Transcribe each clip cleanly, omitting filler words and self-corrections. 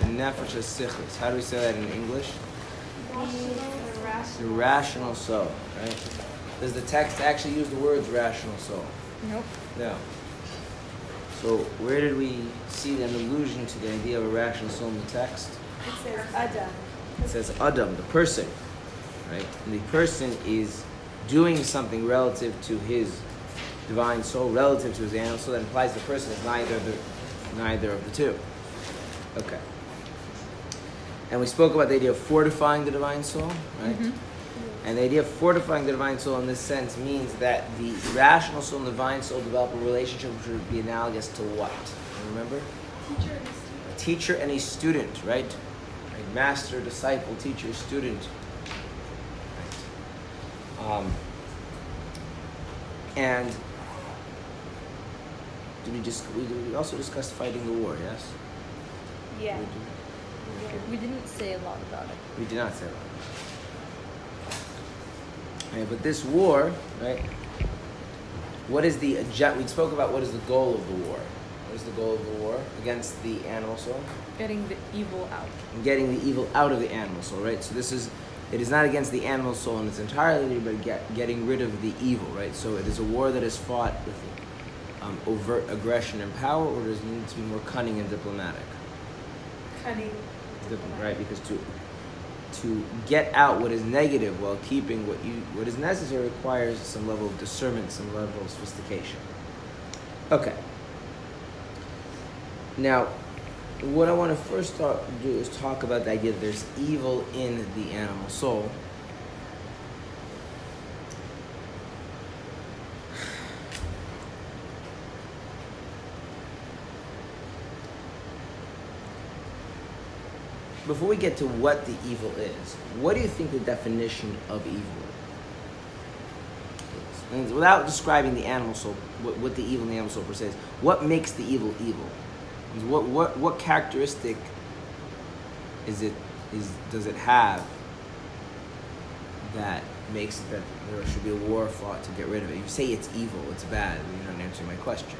The nefesh hasichlis. How do we say that in English? The rational soul, right? Does the text actually use the words rational soul? Nope. No. So where did we see an allusion to the idea of a rational soul in the text? It says Adam. It says Adam, the person, right? And the person is doing something relative to his divine soul, relative to his animal soul. That implies the person is neither of the two. Okay. And we spoke about the idea of fortifying the divine soul, right? Mm-hmm. And the idea of fortifying the divine soul in this sense means that the rational soul and the divine soul develop a relationship which would be analogous to what? Remember? A teacher and a student, right? Like master, disciple, teacher, student. Right. And we also discussed fighting the war, yes? Yeah. We didn't say a lot about it. We did not say a lot about it. Right, but this war, right? We spoke about what is the goal of the war. What is the goal of the war against the animal soul? Getting the evil out. And getting the evil out of the animal soul, right? So it is not against the animal soul in its entirety, but getting rid of the evil, right? So it is a war that is fought with overt aggression and power, or does it need to be more cunning and diplomatic? Cunning. Diplomatic. Right, because to get out what is negative while keeping what is necessary requires some level of discernment, some level of sophistication. Okay. Now, what I want to first do is talk about the idea that there's evil in the animal soul. Before we get to what the evil is, what do you think the definition of evil is? And without describing the animal soul, what the evil in the animal soul per se is, what makes the evil evil? What characteristic does it have that makes it that there should be a war fought to get rid of it? If you say it's evil, it's bad, then you're not answering my question.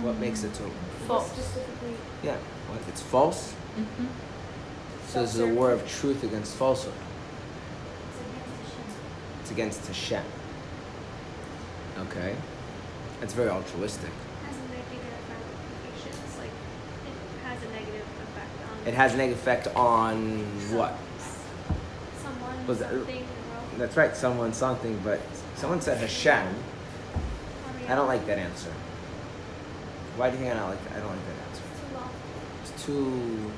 What makes it so false? Specifically. Yeah. What? It's false? Mm-hmm. So this is a war of truth against falsehood. It's against Hashem. Okay. That's very altruistic. It has a negative ramifications. Like, it has a negative effect on... It has a negative effect on what? Someone, was that, something, that's right, someone, something, but someone said Hashem. I don't like that answer. Why do you think I don't like that answer? Too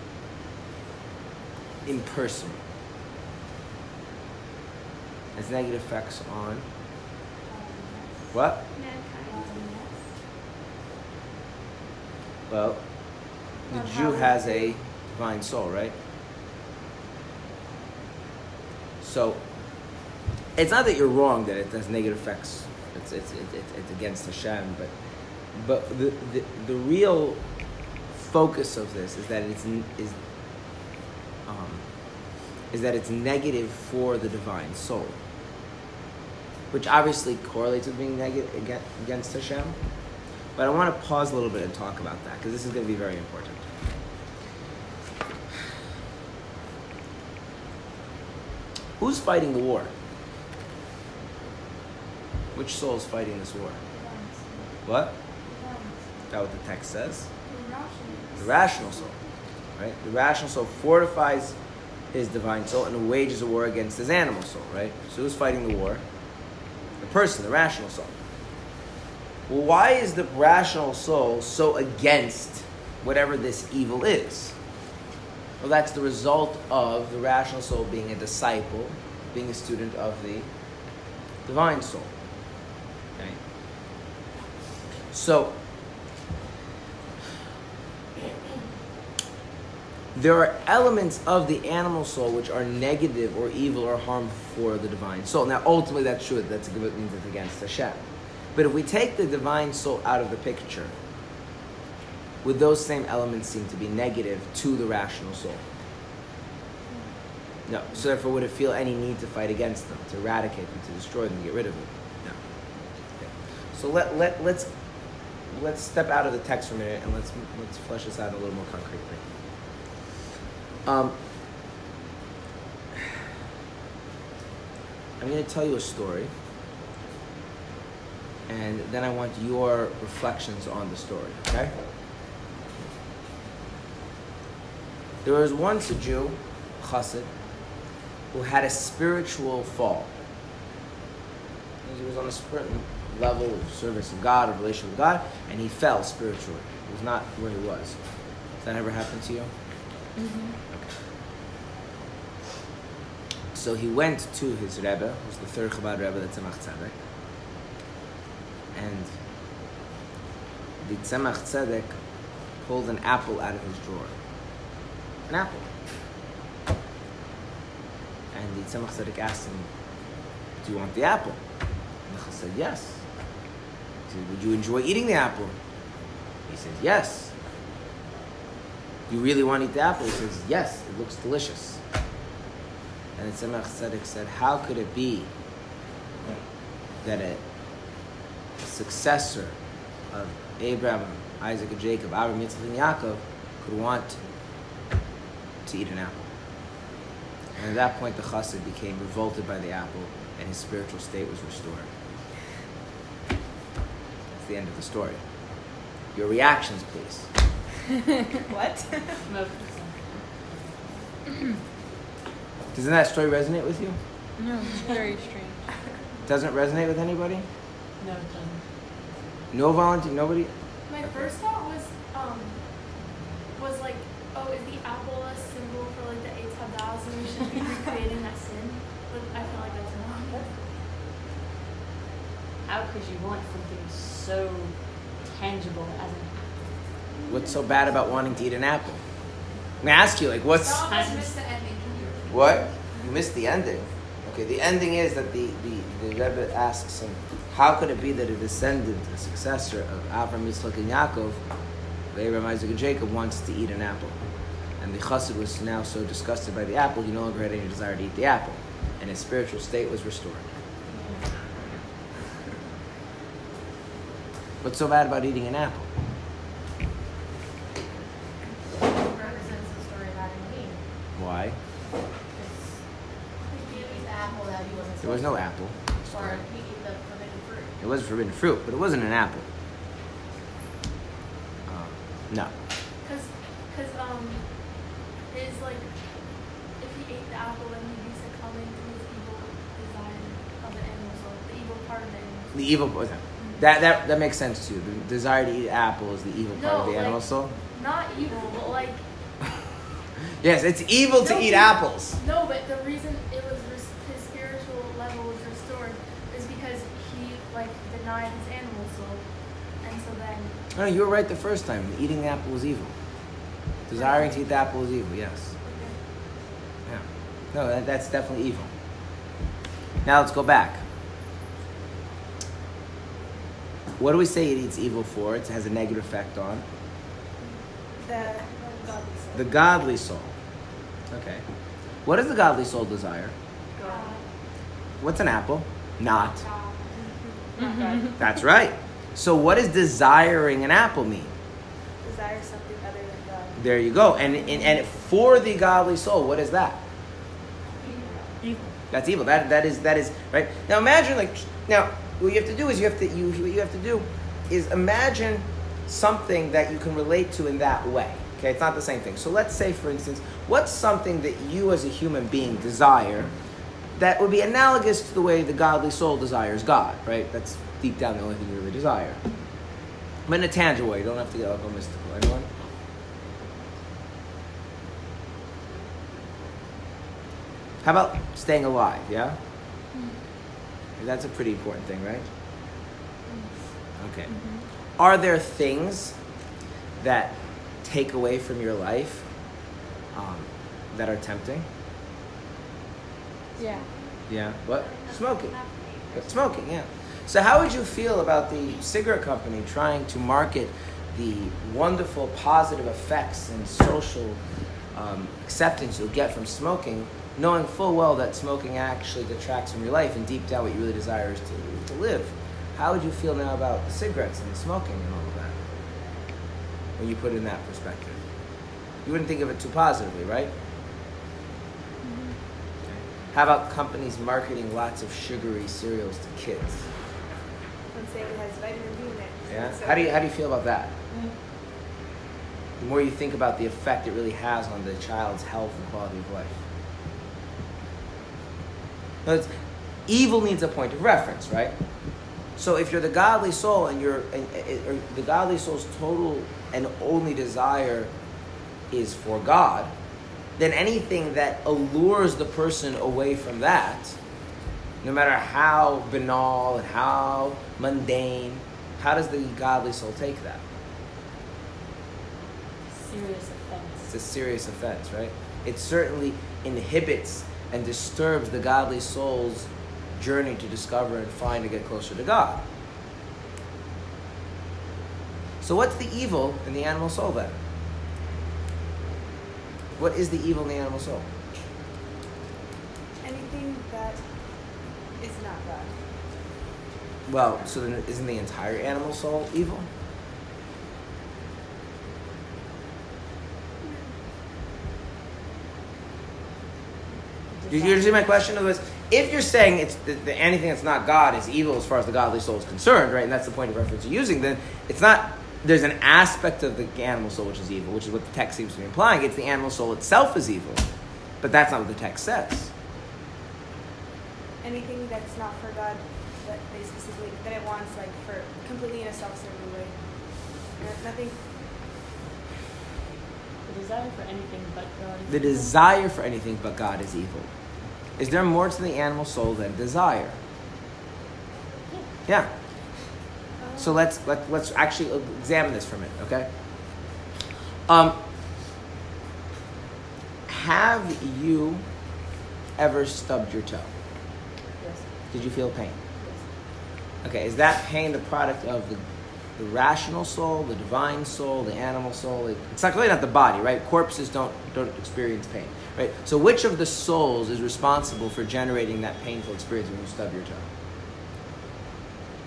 impersonal. Has negative effects on what? Mankind. Well, the Jew has a divine soul, right? So it's not that you're wrong that it has negative effects. It's against Hashem, but the real focus of this is that it's negative for the divine soul, which obviously correlates with being negative against Hashem. But I want to pause a little bit and talk about that because this is going to be very important. Who's fighting the war? Which soul is fighting this war? What? Is that what the text says? The rational soul, right? The rational soul fortifies his divine soul and wages a war against his animal soul, right? So who's fighting the war? The person, the rational soul. Well, why is the rational soul so against whatever this evil is? Well, that's the result of the rational soul being a disciple, being a student of the divine soul, right? So there are elements of the animal soul which are negative or evil or harmful for the divine soul. Now, ultimately, that's true. That's what means it's against Hashem. But if we take the divine soul out of the picture, would those same elements seem to be negative to the rational soul? No. So therefore, would it feel any need to fight against them, to eradicate them, to destroy them, to get rid of them? No. Okay. So let's let's step out of the text for a minute and let's flesh this out a little more concretely. I'm going to tell you a story, and then I want your reflections on the story, okay? There was once a Jew, Chassid, who had a spiritual fall. He was on a certain level of service of God, a relationship with God, and he fell spiritually. He was not where he was. Has that ever happened to you? Mm-hmm. Okay. So he went to his Rebbe, who's the third Chabad Rebbe, the Tzemach Tzedek. And the Tzemach Tzedek pulled an apple out of his drawer. An apple. And the Tzemach Tzedek asked him, "Do you want the apple?" And the Chassid said, "Yes." He said, "Would you enjoy eating the apple?" He says, "Yes." "You really want to eat the apple?" He says, "Yes, it looks delicious." And the Tzemach Tzedek said, "How could it be that a successor of Abraham, Isaac, and Jacob, Abraham, Yitzchak, and Yaakov, could want to eat an apple?" And at that point, the Chassid became revolted by the apple, and his spiritual state was restored. That's the end of the story. Your reactions, please. What? Doesn't that story resonate with you? No, it's very strange. Doesn't resonate with anybody? No, it doesn't. No volunteer, nobody? My first thought was like, oh, is the apple a symbol for like the Eitz Hadas, and we should be recreating that sin? But I feel like that's wrong. How could you want something so tangible as an apple? What's so bad about wanting to eat an apple? I'm gonna ask you, like, what's? I missed the ending. What? You missed the ending. Okay, the ending is that the Rebbe asks him, how could it be that a descendant, a successor of Avraham, Yitzchak, and Yaakov, Abraham, Isaac, and Jacob, wants to eat an apple? And the Chassid was now so disgusted by the apple, he no longer had any desire to eat the apple, and his spiritual state was restored. What's so bad about eating an apple? It represents the story of Adam and Eve. Why? There was no apple. Or he ate the forbidden fruit. It was forbidden fruit, but it wasn't an apple. No. Because it's like, if he ate the apple, then he'd be succumbing to his evil desire of the animal, so the evil part of the animal. The evil, okay. That makes sense too. The desire to eat apple is the evil part of the animal soul. Not evil, but like. Yes, it's evil to eat apples. No, but the reason it was his spiritual level was restored is because he like denied his animal soul, and so then. No, you were right the first time. Eating the apple was evil. Desiring to eat the apple is evil. Yes. Okay. Yeah. No, that's definitely evil. Now let's go back. What do we say it eats evil for? It has a negative effect on the godly soul. Okay. What does the godly soul desire? God. What's an apple? Not. Mm-hmm. That's right. So what does desiring an apple mean? Desire something other than God. There you go. And for the godly soul, what is that? Evil. That's evil. That is right. Now imagine what you have to do is you have to imagine something that you can relate to in that way. Okay, it's not the same thing. So let's say, for instance, what's something that you as a human being desire that would be analogous to the way the godly soul desires God, right? That's deep down the only thing you really desire. But in a tangible way, you don't have to get all mystical. Anyone? How about staying alive, yeah? That's a pretty important thing, right? Okay. Mm-hmm. Are there things that take away from your life that are tempting? Yeah. What? Smoking, yeah. So how would you feel about the cigarette company trying to market the wonderful positive effects and social acceptance you'll get from smoking, knowing full well that smoking actually detracts from your life, and deep down what you really desire is to live? How would you feel now about the cigarettes and the smoking and all of that? when you put it in that perspective. You wouldn't think of it too positively, right? Mm-hmm. How about companies marketing lots of sugary cereals to kids? I'm saying it has vitamin B in it. Yeah. So how do you feel about that? Mm-hmm. The more you think about the effect it really has on the child's health and quality of life. Now it's, evil needs a point of reference, right? So if you're the godly soul and the godly soul's total and only desire is for God, then anything that allures the person away from that, no matter how banal and how mundane, how does the godly soul take that? Serious offense. It's a serious offense, right? It certainly inhibits and disturbs the godly soul's journey to discover and find to get closer to God. So what's the evil in the animal soul then? What is the evil in the animal soul? Anything that is not God. Well, so then isn't the entire animal soul evil? You see my question? In other words, if you're saying it's anything that's not God is evil as far as the godly soul is concerned, right, and that's the point of reference you're using, then it's not, there's an aspect of the animal soul which is evil, which is what the text seems to be implying. It's the animal soul itself is evil. But that's not what the text says. Anything that's not for God, that they specifically, that it wants, like, for completely in a self-serving way. Nothing. The desire for anything but God is evil. The desire for anything but God is evil. Is there more to the animal soul than desire? Yeah. So let's actually examine this for a minute, okay? Have you ever stubbed your toe? Yes. Did you feel pain? Yes. Okay, is that pain the product of the rational soul, the divine soul, the animal soul? It's not really not the body, right? Corpses don't experience pain, right? So which of the souls is responsible for generating that painful experience when you stub your toe?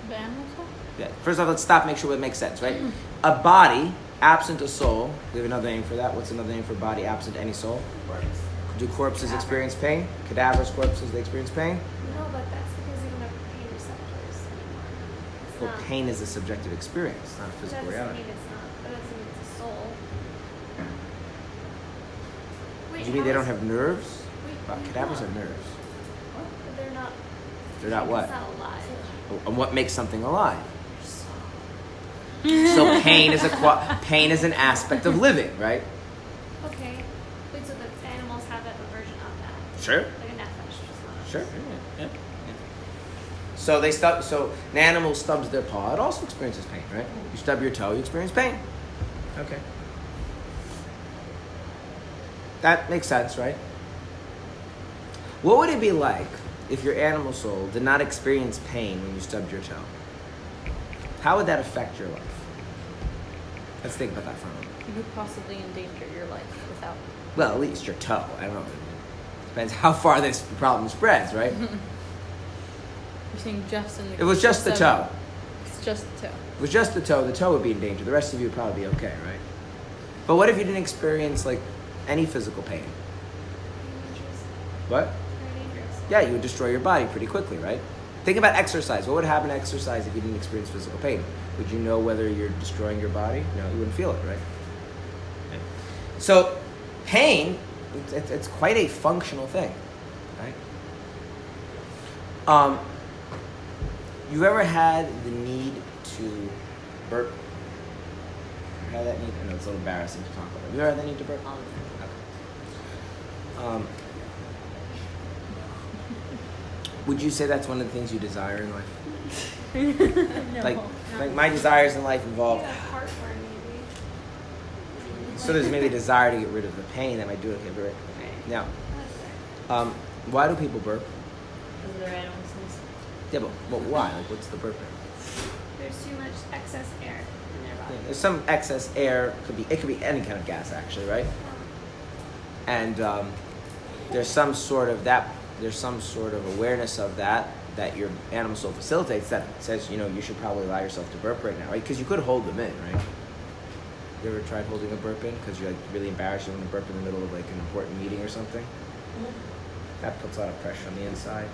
The animal soul? Yeah. First off, let's stop, make sure it makes sense, right? A body absent a soul. We have another name for that. What's another name for body absent any soul? Corpse. Do corpses experience pain? Cadavers, corpses, they experience pain? No, but that's because they don't have pain receptors anymore. Well, pain is a subjective experience. It's not a physical reality. That doesn't mean it's a soul. Wait, you mean they don't have nerves? Wait, cadavers have nerves. What? But they're not. They're not what? It's not alive. And what makes something alive? So pain is an aspect of living, right? Okay. Wait, so the animals have an aversion of that. Sure. Like a nefesh. Sure. Yeah. So they so an animal stubs their paw, it also experiences pain, right? You stub your toe, you experience pain. Okay. That makes sense, right? What would it be like if your animal soul did not experience pain when you stubbed your toe? How would that affect your life? Let's think about that for a moment. You could possibly endanger your life without... Well, at least your toe. I don't know. Depends how far this problem spreads, right? You're saying just in the... It was just the toe. It's just the toe. If it was just the toe would be in danger. The rest of you would probably be okay, right? But what if you didn't experience, like, any physical pain? What? Yeah, you would destroy your body pretty quickly, right? Think about exercise. What would happen to exercise if you didn't experience physical pain? Would you know whether you're destroying your body? No, you wouldn't feel it, right? Okay. So pain, it's quite a functional thing, right? You ever had the need to burp? You had that need? I know it's a little embarrassing to talk about. You ever had the need to burp? Okay. Would you say that's one of the things you desire in life? No. Like my desires in life involve... Heartburn, maybe. So there's maybe a desire to get rid of the pain that might do it. Okay, right. Now, why do people burp? Because they're animals. Yeah, but why? Like, what's the burping? There's too much excess air in their body. Yeah, there's some excess air. It could be any kind of gas, actually, right? And there's some sort of awareness of that your animal soul facilitates that says, you should probably allow yourself to burp right now, right? Because you could hold them in, right? You ever tried holding a burp in because you're like really embarrassed when you burp in the middle of like an important meeting or something? Mm-hmm. That puts a lot of pressure on the inside.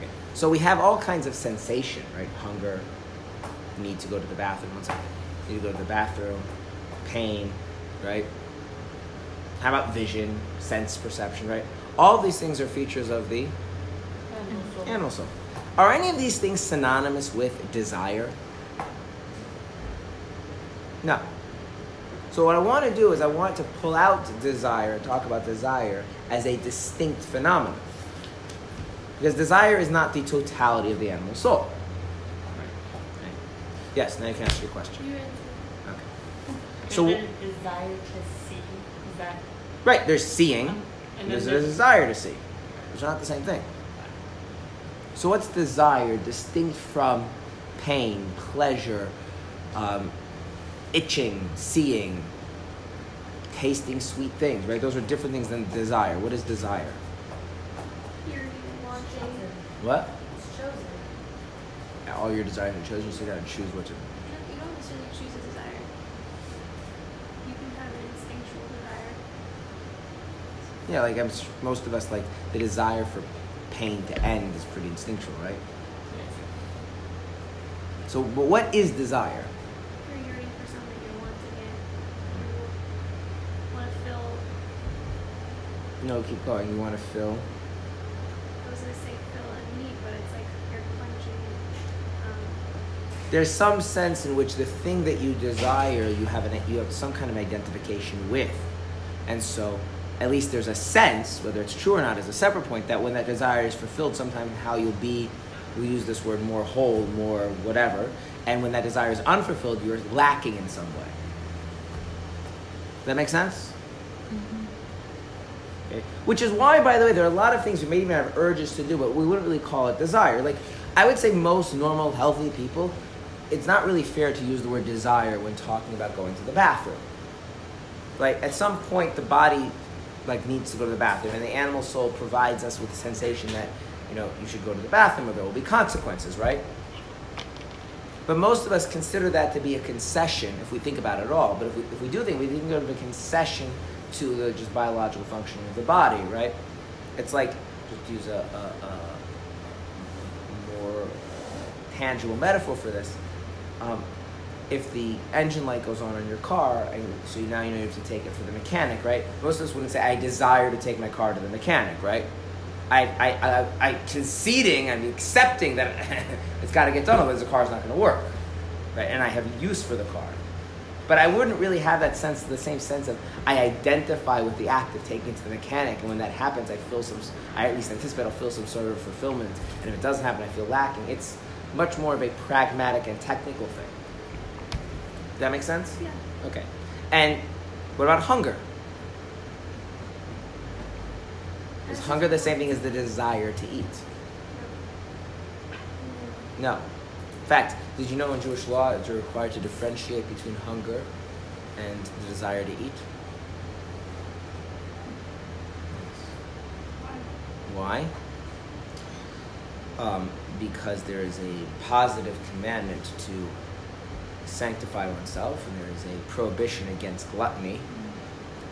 Okay. So we have all kinds of sensation, right? Hunger, need to go to the bathroom, need to go to the bathroom, pain, right? How about vision, sense perception, right? All these things are features of the animal soul. Are any of these things synonymous with desire? No. So what I want to do is I want to pull out desire and talk about desire as a distinct phenomenon. Because desire is not the totality of the animal soul. Right. Okay. Yes, now you can ask your question. You're okay. So there's a desire to see. Is that right, there's seeing, and there's a desire to see. It's not the same thing. So what's desire distinct from pain, pleasure, itching, seeing, tasting sweet things, right? Those are different things than desire. What is desire? Hearing, watching. What? It's chosen. Now, all your desires are chosen. You sit down and choose what to do. You don't necessarily choose a desire. You can have an instinctual desire. Yeah, like most of us, like the desire for pain to end is pretty instinctual, right? Yes. So, but what is desire? You're yearning for something, you're wanting it. You want to fill. No, keep going. You want to fill. I was going to say fill and need, but it's like you're plunging. There's some sense in which the thing that you desire, you have some kind of identification with, and so. At least there's a sense, whether it's true or not, is a separate point, that when that desire is fulfilled, sometimes how you'll be, we use this word, more whole, more whatever, and when that desire is unfulfilled, you're lacking in some way. Does that make sense? Mm-hmm. Okay. Which is why, by the way, there are a lot of things we may even have urges to do, but we wouldn't really call it desire. Like, I would say most normal, healthy people, it's not really fair to use the word desire when talking about going to the bathroom. Like, at some point, the body needs to go to the bathroom, and the animal soul provides us with the sensation that, you should go to the bathroom or there will be consequences, right? But most of us consider that to be a concession if we think about it at all. But if we do think, we think of a concession to the just biological functioning of the body, right? It's like, just use a more tangible metaphor for this. If the engine light goes on in your car, and so now you know you have to take it for the mechanic, right? Most of us wouldn't say, I desire to take my car to the mechanic, right? I'm accepting that it's got to get done, otherwise the car's not going to work, right? And I have use for the car. But I wouldn't really have that sense, the same sense of, I identify with the act of taking it to the mechanic, and when that happens, I at least anticipate I'll feel some sort of fulfillment, and if it doesn't happen, I feel lacking. It's much more of a pragmatic and technical thing. Does that make sense? Yeah. Okay. And what about hunger? Is hunger the same thing as the desire to eat? No. In fact, did you know in Jewish law it's required to differentiate between hunger and the desire to eat? Why? Because there is a positive commandment to sanctify oneself, and there is a prohibition against gluttony,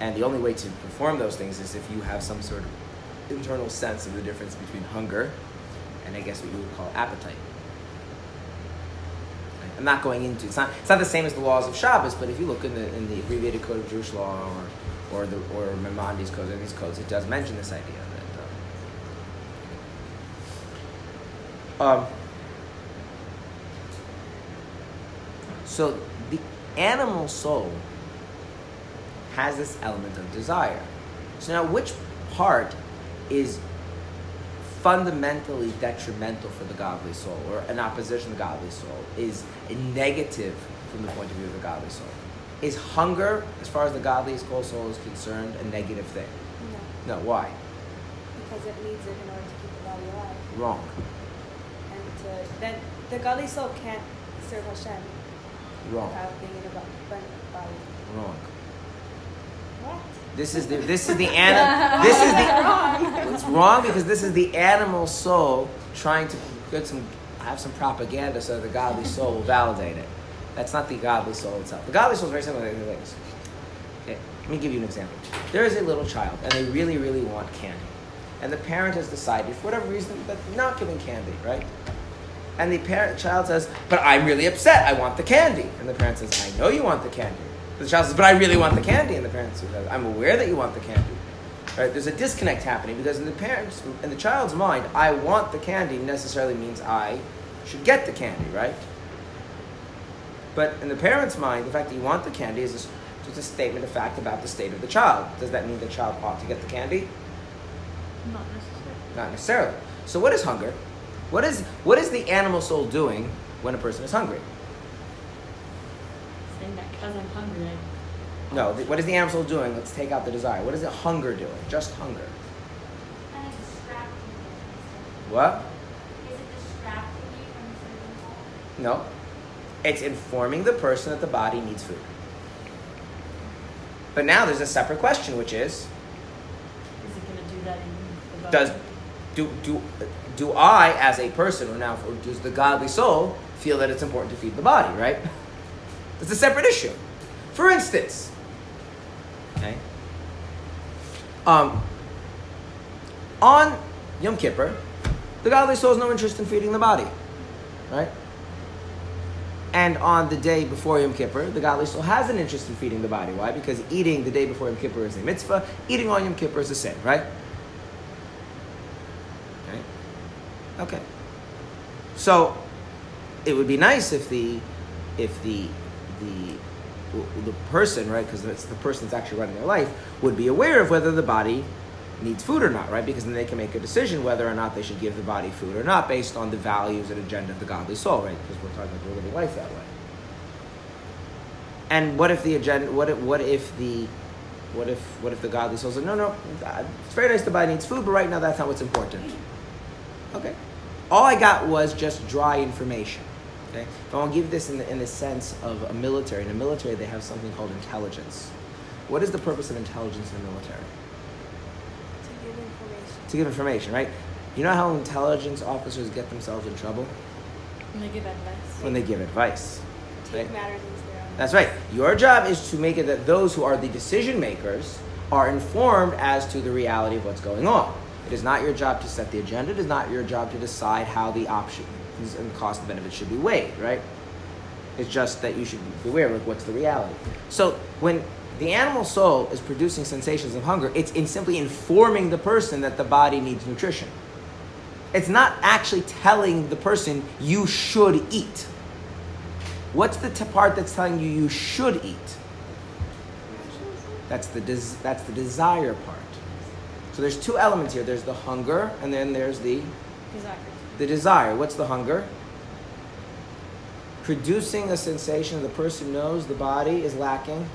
and the only way to perform those things is if you have some sort of internal sense of the difference between hunger and I guess what you would call appetite. I'm not going into it's not the same as the laws of Shabbos, but if you look in the abbreviated code of Jewish law or Maimonides codes or these codes, it does mention this idea that. So the animal soul has this element of desire. So now which part is fundamentally detrimental for the godly soul, or an opposition to the godly soul, is a negative from the point of view of the godly soul? Is hunger, as far as the godly soul is concerned, a negative thing? No. No, why? Because it needs it in order to keep the body alive. Wrong. And then the godly soul can't serve Hashem. Wrong. Wrong. What? This is the animal. This is the wrong. It's wrong because this is the animal soul trying to have some propaganda so that the godly soul will validate it. That's not the godly soul itself. The godly soul is very similar to the things. Okay, let me give you an example. There is a little child, and they really, really want candy. And the parent has decided, for whatever reason, that they're not giving candy, right? And the child says, but I'm really upset. I want the candy. And the parent says, I know you want the candy. But the child says, but I really want the candy. And the parent says, I'm aware that you want the candy. Right? There's a disconnect happening because in the parent's, in the child's mind, I want the candy necessarily means I should get the candy, right? But in the parent's mind, the fact that you want the candy is just a statement of fact about the state of the child. Does that mean the child ought to get the candy? Not necessarily. Not necessarily. So what is hunger? What is the animal soul doing when a person is hungry? Saying that because I'm hungry. No, what is the animal soul doing? Let's take out the desire. What is the hunger doing? Just hunger. Kind of distracting you. What? Is it distracting you from serving food? No. It's informing the person that the body needs food. But now there's a separate question, which is it going to do that in the body? Do I, as a person, or does the godly soul feel that it's important to feed the body, right? It's a separate issue. For instance, okay, on Yom Kippur, the godly soul has no interest in feeding the body, right? And on the day before Yom Kippur, the godly soul has an interest in feeding the body. Why? Because eating the day before Yom Kippur is a mitzvah. Eating on Yom Kippur is a sin, right? Okay, so it would be nice if the person, right, because it's the person that's actually running their life, would be aware of whether the body needs food or not, right? Because then they can make a decision whether or not they should give the body food or not based on the values and agenda of the godly soul, right? Because we're talking about we're living life that way. And what if the godly soul said, no, it's very nice the body needs food, but right now that's not what's important. Okay, all I got was just dry information. Okay, but I'll give this in the sense of a military. In a military, they have something called intelligence. What is the purpose of intelligence in the military? To give information. To give information, right? You know how intelligence officers get themselves in trouble? When they give advice. When they give advice. Take right? matters into their own. That's right. Your job is to make it that those who are the decision makers are informed as to the reality of what's going on. It is not your job to set the agenda. It is not your job to decide how the options and cost and benefits should be weighed, right? It's just that you should be aware of what's the reality. So when the animal soul is producing sensations of hunger, it's in simply informing the person that the body needs nutrition. It's not actually telling the person you should eat. What's the part that's telling you you should eat? That's the desire part. So there's two elements here. There's the hunger, and then there's the desire. The desire. What's the hunger? Producing a sensation that the person knows the body is lacking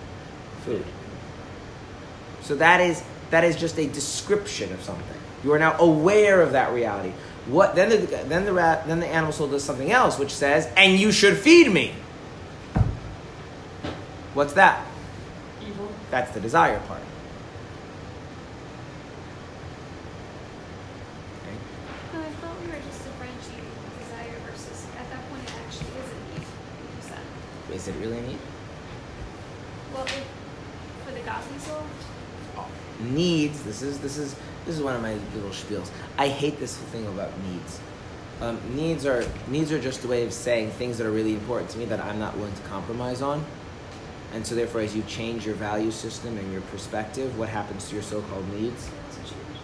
food. So that is just a description of something. You are now aware of that reality. What then the animal soul does something else, which says, "And you should feed me." What's that? Evil. That's the desire part. Is it really need? Well, for the godly soul? Needs. This is one of my little spiels. I hate this thing about needs. Needs are just a way of saying things that are really important to me that I'm not willing to compromise on. And so therefore, as you change your value system and your perspective, what happens to your so-called needs?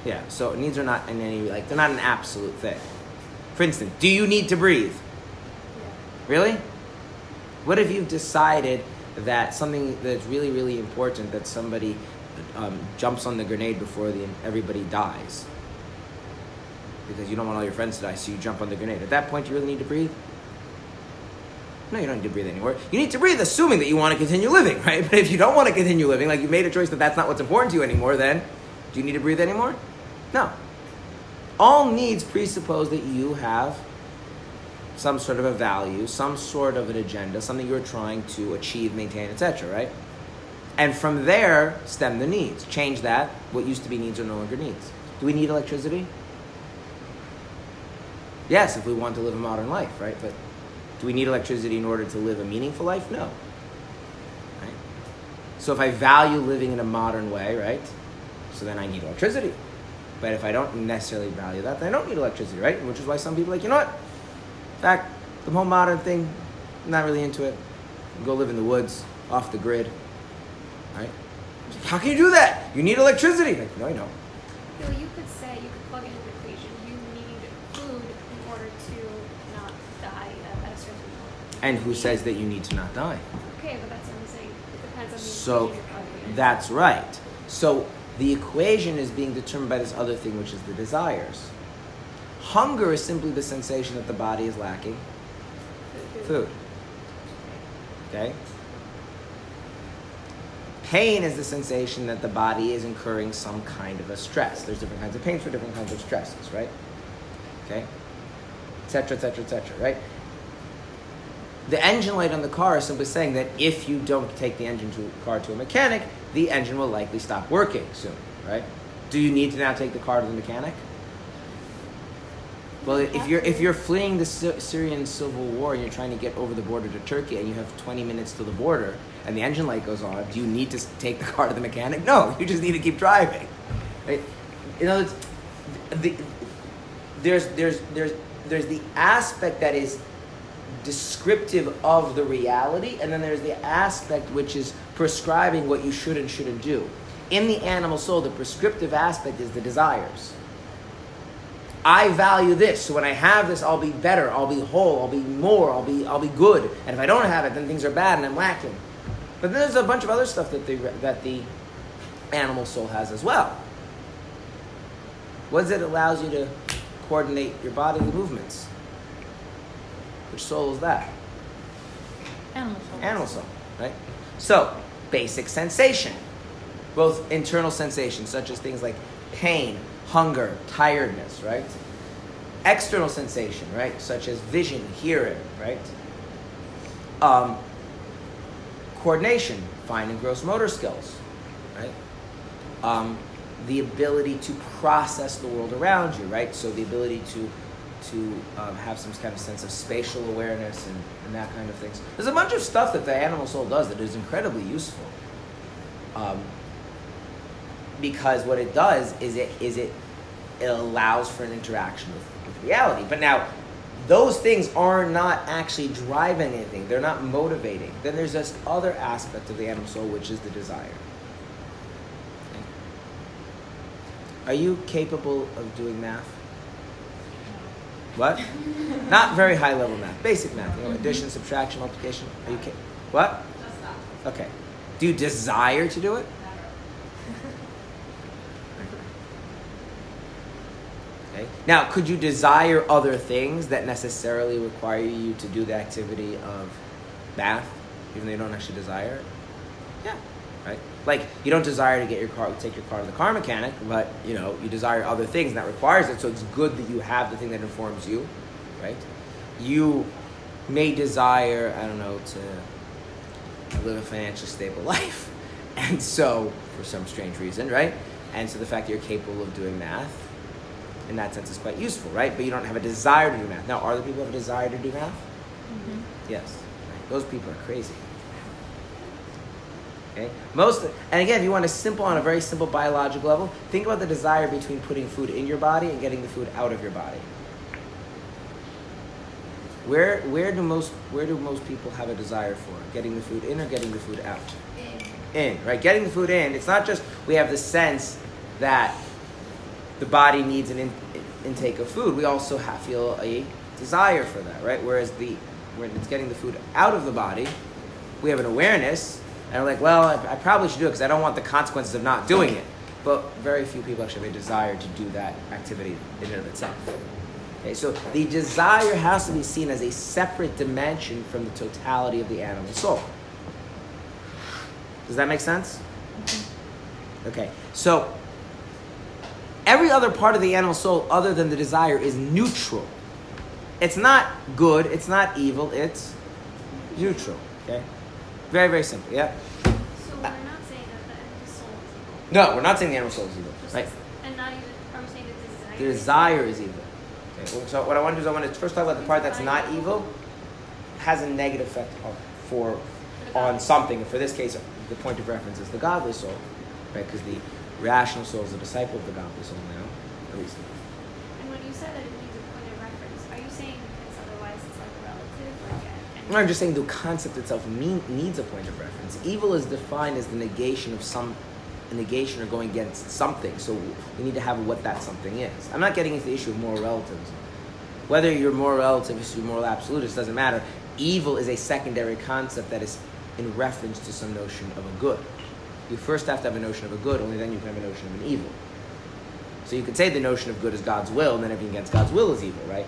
Yeah. So needs are not in any they're not an absolute thing. For instance, do you need to breathe? Yeah. Really? What if you've decided that something that's really, really important, that somebody jumps on the grenade before everybody dies? Because you don't want all your friends to die, so you jump on the grenade. At that point, you really need to breathe? No, you don't need to breathe anymore. You need to breathe assuming that you want to continue living, right? But if you don't want to continue living, like you made a choice that that's not what's important to you anymore, then do you need to breathe anymore? No. All needs presuppose that you have some sort of a value, some sort of an agenda, something you're trying to achieve, maintain, etc., right? And from there, stem the needs. Change that. What used to be needs are no longer needs. Do we need electricity? Yes, if we want to live a modern life, right? But Do we need electricity in order to live a meaningful life? No. Right? So if I value living in a modern way, right? So then I need electricity. But if I don't necessarily value that, then I don't need electricity, right? Which is why some people are like, you know what? In fact, the whole modern thing, I'm not really into it. Go live in the woods, off the grid, right? Like, how can you do that? You need electricity. Like, no, I don't. No, you could say, you could plug into the equation, you need food in order to not die at a certain point. And who says that you need to not die? Okay, but that's what I'm saying. It depends on the equation you're plugging in. That's right. So the equation is being determined by this other thing, which is the desires. Hunger is simply the sensation that the body is lacking food. Okay? Pain is the sensation that the body is incurring some kind of a stress. There's different kinds of pain for different kinds of stresses, right? Okay? Et cetera, right? The engine light on the car is simply saying that if you don't take the car to a mechanic, the engine will likely stop working soon, right? Do you need to now take the car to the mechanic? Well, if you're fleeing the Syrian civil war and you're trying to get over the border to Turkey and you have 20 minutes to the border and the engine light goes on, do you need to take the car to the mechanic? No, you just need to keep driving. Right? In other words, there's the aspect that is descriptive of the reality, and then there's the aspect which is prescribing what you should and shouldn't do. In the animal soul, the prescriptive aspect is the desires. I value this, so when I have this, I'll be better, I'll be whole, I'll be more, I'll be good. And if I don't have it, then things are bad and I'm lacking. But then there's a bunch of other stuff that the animal soul has as well. What is it that allows you to coordinate your bodily movements? Which soul is that? Animal soul, right? So, basic sensation. Both internal sensations, such as things like pain, hunger, tiredness, right? External sensation, right? Such as vision, hearing, right? Coordination, fine and gross motor skills, right? The ability to process the world around you, right? So the ability to have some kind of sense of spatial awareness and that kind of things. There's a bunch of stuff that the animal soul does that is incredibly useful. Because what it does is it allows for an interaction with reality. But now, those things are not actually driving anything. They're not motivating. Then there's this other aspect of the animal soul, which is the desire. Are you capable of doing math? What? Not very high level math. Basic math. You know, addition, subtraction, multiplication. Are you what? Just that. Okay. Do you desire to do it? Now, could you desire other things that necessarily require you to do the activity of bath, even though you don't actually desire it? Yeah, right? Like, you don't desire to take your car to the car mechanic, but, you know, you desire other things, and that requires it, so it's good that you have the thing that informs you, right? You may desire, I don't know, to live a financially stable life, and so, for some strange reason, right? And so the fact that you're capable of doing math, in that sense, is quite useful, right? But you don't have a desire to do math. Now, are there people who have a desire to do math? Mm-hmm. Yes. Those people are crazy. Okay? And again, if you want to on a very simple biological level, think about the desire between putting food in your body and getting the food out of your body. Where do most people have a desire for? Getting the food in or getting the food out? In, right? Getting the food in. It's not just we have the sense that the body needs an intake of food. We also feel a desire for that, right? Whereas when it's getting the food out of the body, we have an awareness, and we're like, well, I probably should do it because I don't want the consequences of not doing it. But very few people actually have a desire to do that activity in and of itself. Okay, so the desire has to be seen as a separate dimension from the totality of the animal soul. Does that make sense? Okay, so every other part of the animal soul other than the desire is neutral. It's not good, it's not evil, it's neutral. Okay? Very, very simple, yeah? So we're not saying that the animal soul is evil. No, we're not saying the animal soul is evil. Right? And not even, are we saying that the desire is evil? The desire is evil. Okay, well, so what I want to do is I want to first talk about the part that's not evil. has a negative effect on something. For this case, the point of reference is the godly soul, right? Because the rational soul is a disciple of the godly soul now, at least. And when you said that it means a point of reference, are you saying because otherwise it's like relative? No, I'm just saying the concept itself needs a point of reference. Evil is defined as the negation of some, a negation or going against something. So we need to have what that something is. I'm not getting into the issue of moral relativism. Whether you're moral relativist or moral absolutist doesn't matter. Evil is a secondary concept that is in reference to some notion of a good. You first have to have a notion of a good, only then you can have a notion of an evil. So you could say the notion of good is God's will, and then everything against God's will is evil, right?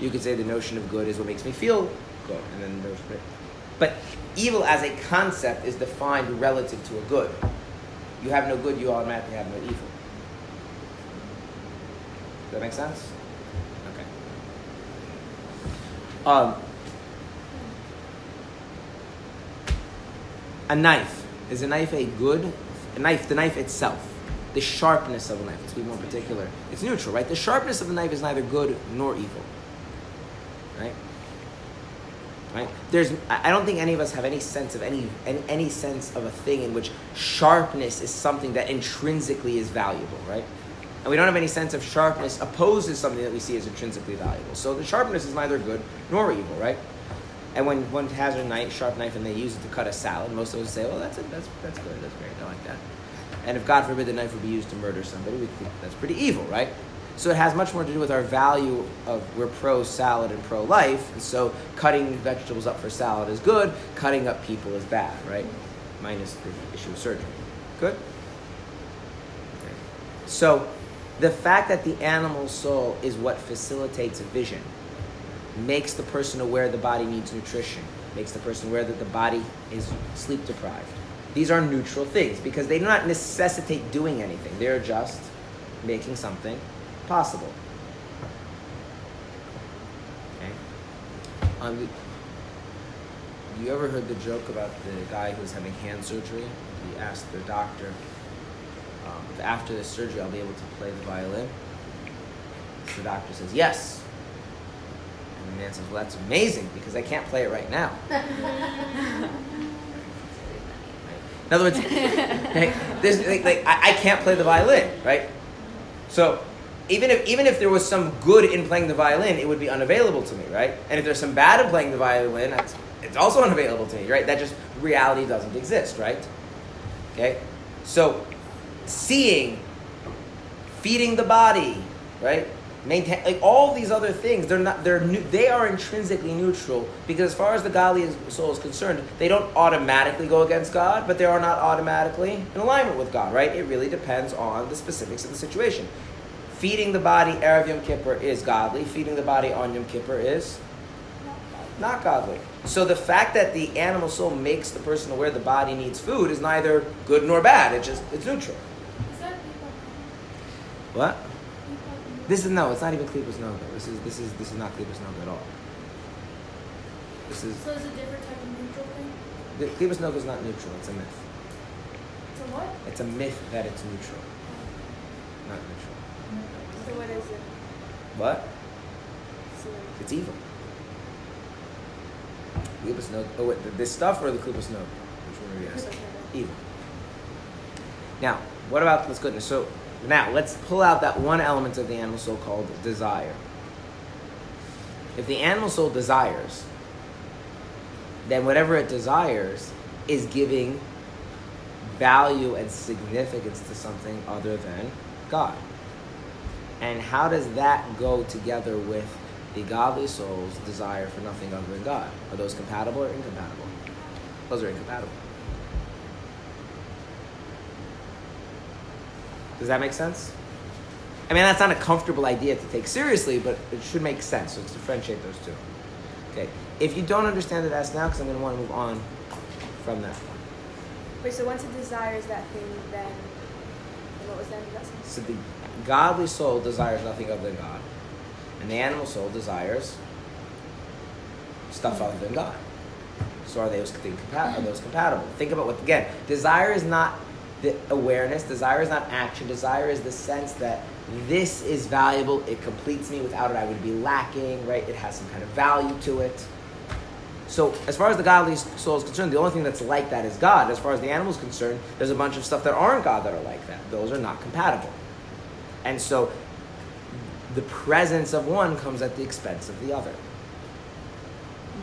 You could say the notion of good is what makes me feel good, and then there's... But evil as a concept is defined relative to a good. You have no good, you automatically have no evil. Does that make sense? Okay. A knife. Is a knife a good? A knife, the knife itself. The sharpness of a knife, let's be more particular. It's neutral, right? The sharpness of the knife is neither good nor evil. Right? I don't think any of us have any sense of any sense of a thing in which sharpness is something that intrinsically is valuable, right? And we don't have any sense of sharpness opposes something that we see as intrinsically valuable. So the sharpness is neither good nor evil, right? And when one has a knife, sharp knife, and they use it to cut a salad, most of us say, "Well, that's good, that's great, I like that." And if God forbid the knife would be used to murder somebody, we think that's pretty evil, right? So it has much more to do with our value of we're pro-salad and pro-life, and so cutting vegetables up for salad is good, cutting up people is bad, right? Minus the issue of surgery. Good? Okay. So the fact that the animal soul is what facilitates vision, makes the person aware the body needs nutrition, makes the person aware that the body is sleep deprived. These are neutral things because they do not necessitate doing anything. They're just making something possible. Okay. You ever heard the joke about the guy who was having hand surgery? He asked the doctor, if after this surgery I'll be able to play the violin? The doctor says, yes. And the man says, well, that's amazing because I can't play it right now. In other words, I can't play the violin, right? So Even if there was some good in playing the violin, it would be unavailable to me, right? And if there's some bad in playing the violin, it's also unavailable to me, right? That just reality doesn't exist, right? Okay? So seeing, feeding the body, right? Maintain, like all these other things, they are intrinsically neutral because as far as the godly soul is concerned, they don't automatically go against God, but they are not automatically in alignment with God, right? It really depends on the specifics of the situation. Feeding the body Erev Yom Kippur is godly. Feeding the body on Yom Kippur is not godly. So the fact that the animal soul makes the person aware the body needs food is neither good nor bad. It's neutral. Is that what? This is no. It's not even Klipos Noga. This is not Klipos Noga at all. This is. So it's a different type of neutral thing. Klipos Noga is not neutral. It's a myth. It's a what? It's a myth that it's neutral, not neutral. So what is it? What? So it's evil. Klipos Noga. Oh wait, this stuff or the Klipos Noga? Which one are you asking? Evil. Now, what about this goodness? So now let's pull out that one element of the animal soul called desire. If the animal soul desires, then whatever it desires is giving value and significance to something other than God. And how does that go together with the godly soul's desire for nothing other than God? Are those compatible or incompatible? Those are incompatible. Does that make sense? I mean, that's not a comfortable idea to take seriously, but it should make sense. So let's differentiate those two. Okay. If you don't understand it, ask now, because I'm going to want to move on from that. Wait, so once it desires that thing, then what was that? So the godly soul desires nothing other than God, and the animal soul desires stuff other than God. So are those compatible? Think about what, again, desire is not the awareness, desire is not action, desire is the sense that this is valuable, it completes me, without it I would be lacking, right? It has some kind of value to it. So as far as the godly soul is concerned, the only thing that's like that is God. As far as the animal is concerned, there's a bunch of stuff that aren't God that are like that. Those are not compatible. And so the presence of one comes at the expense of the other.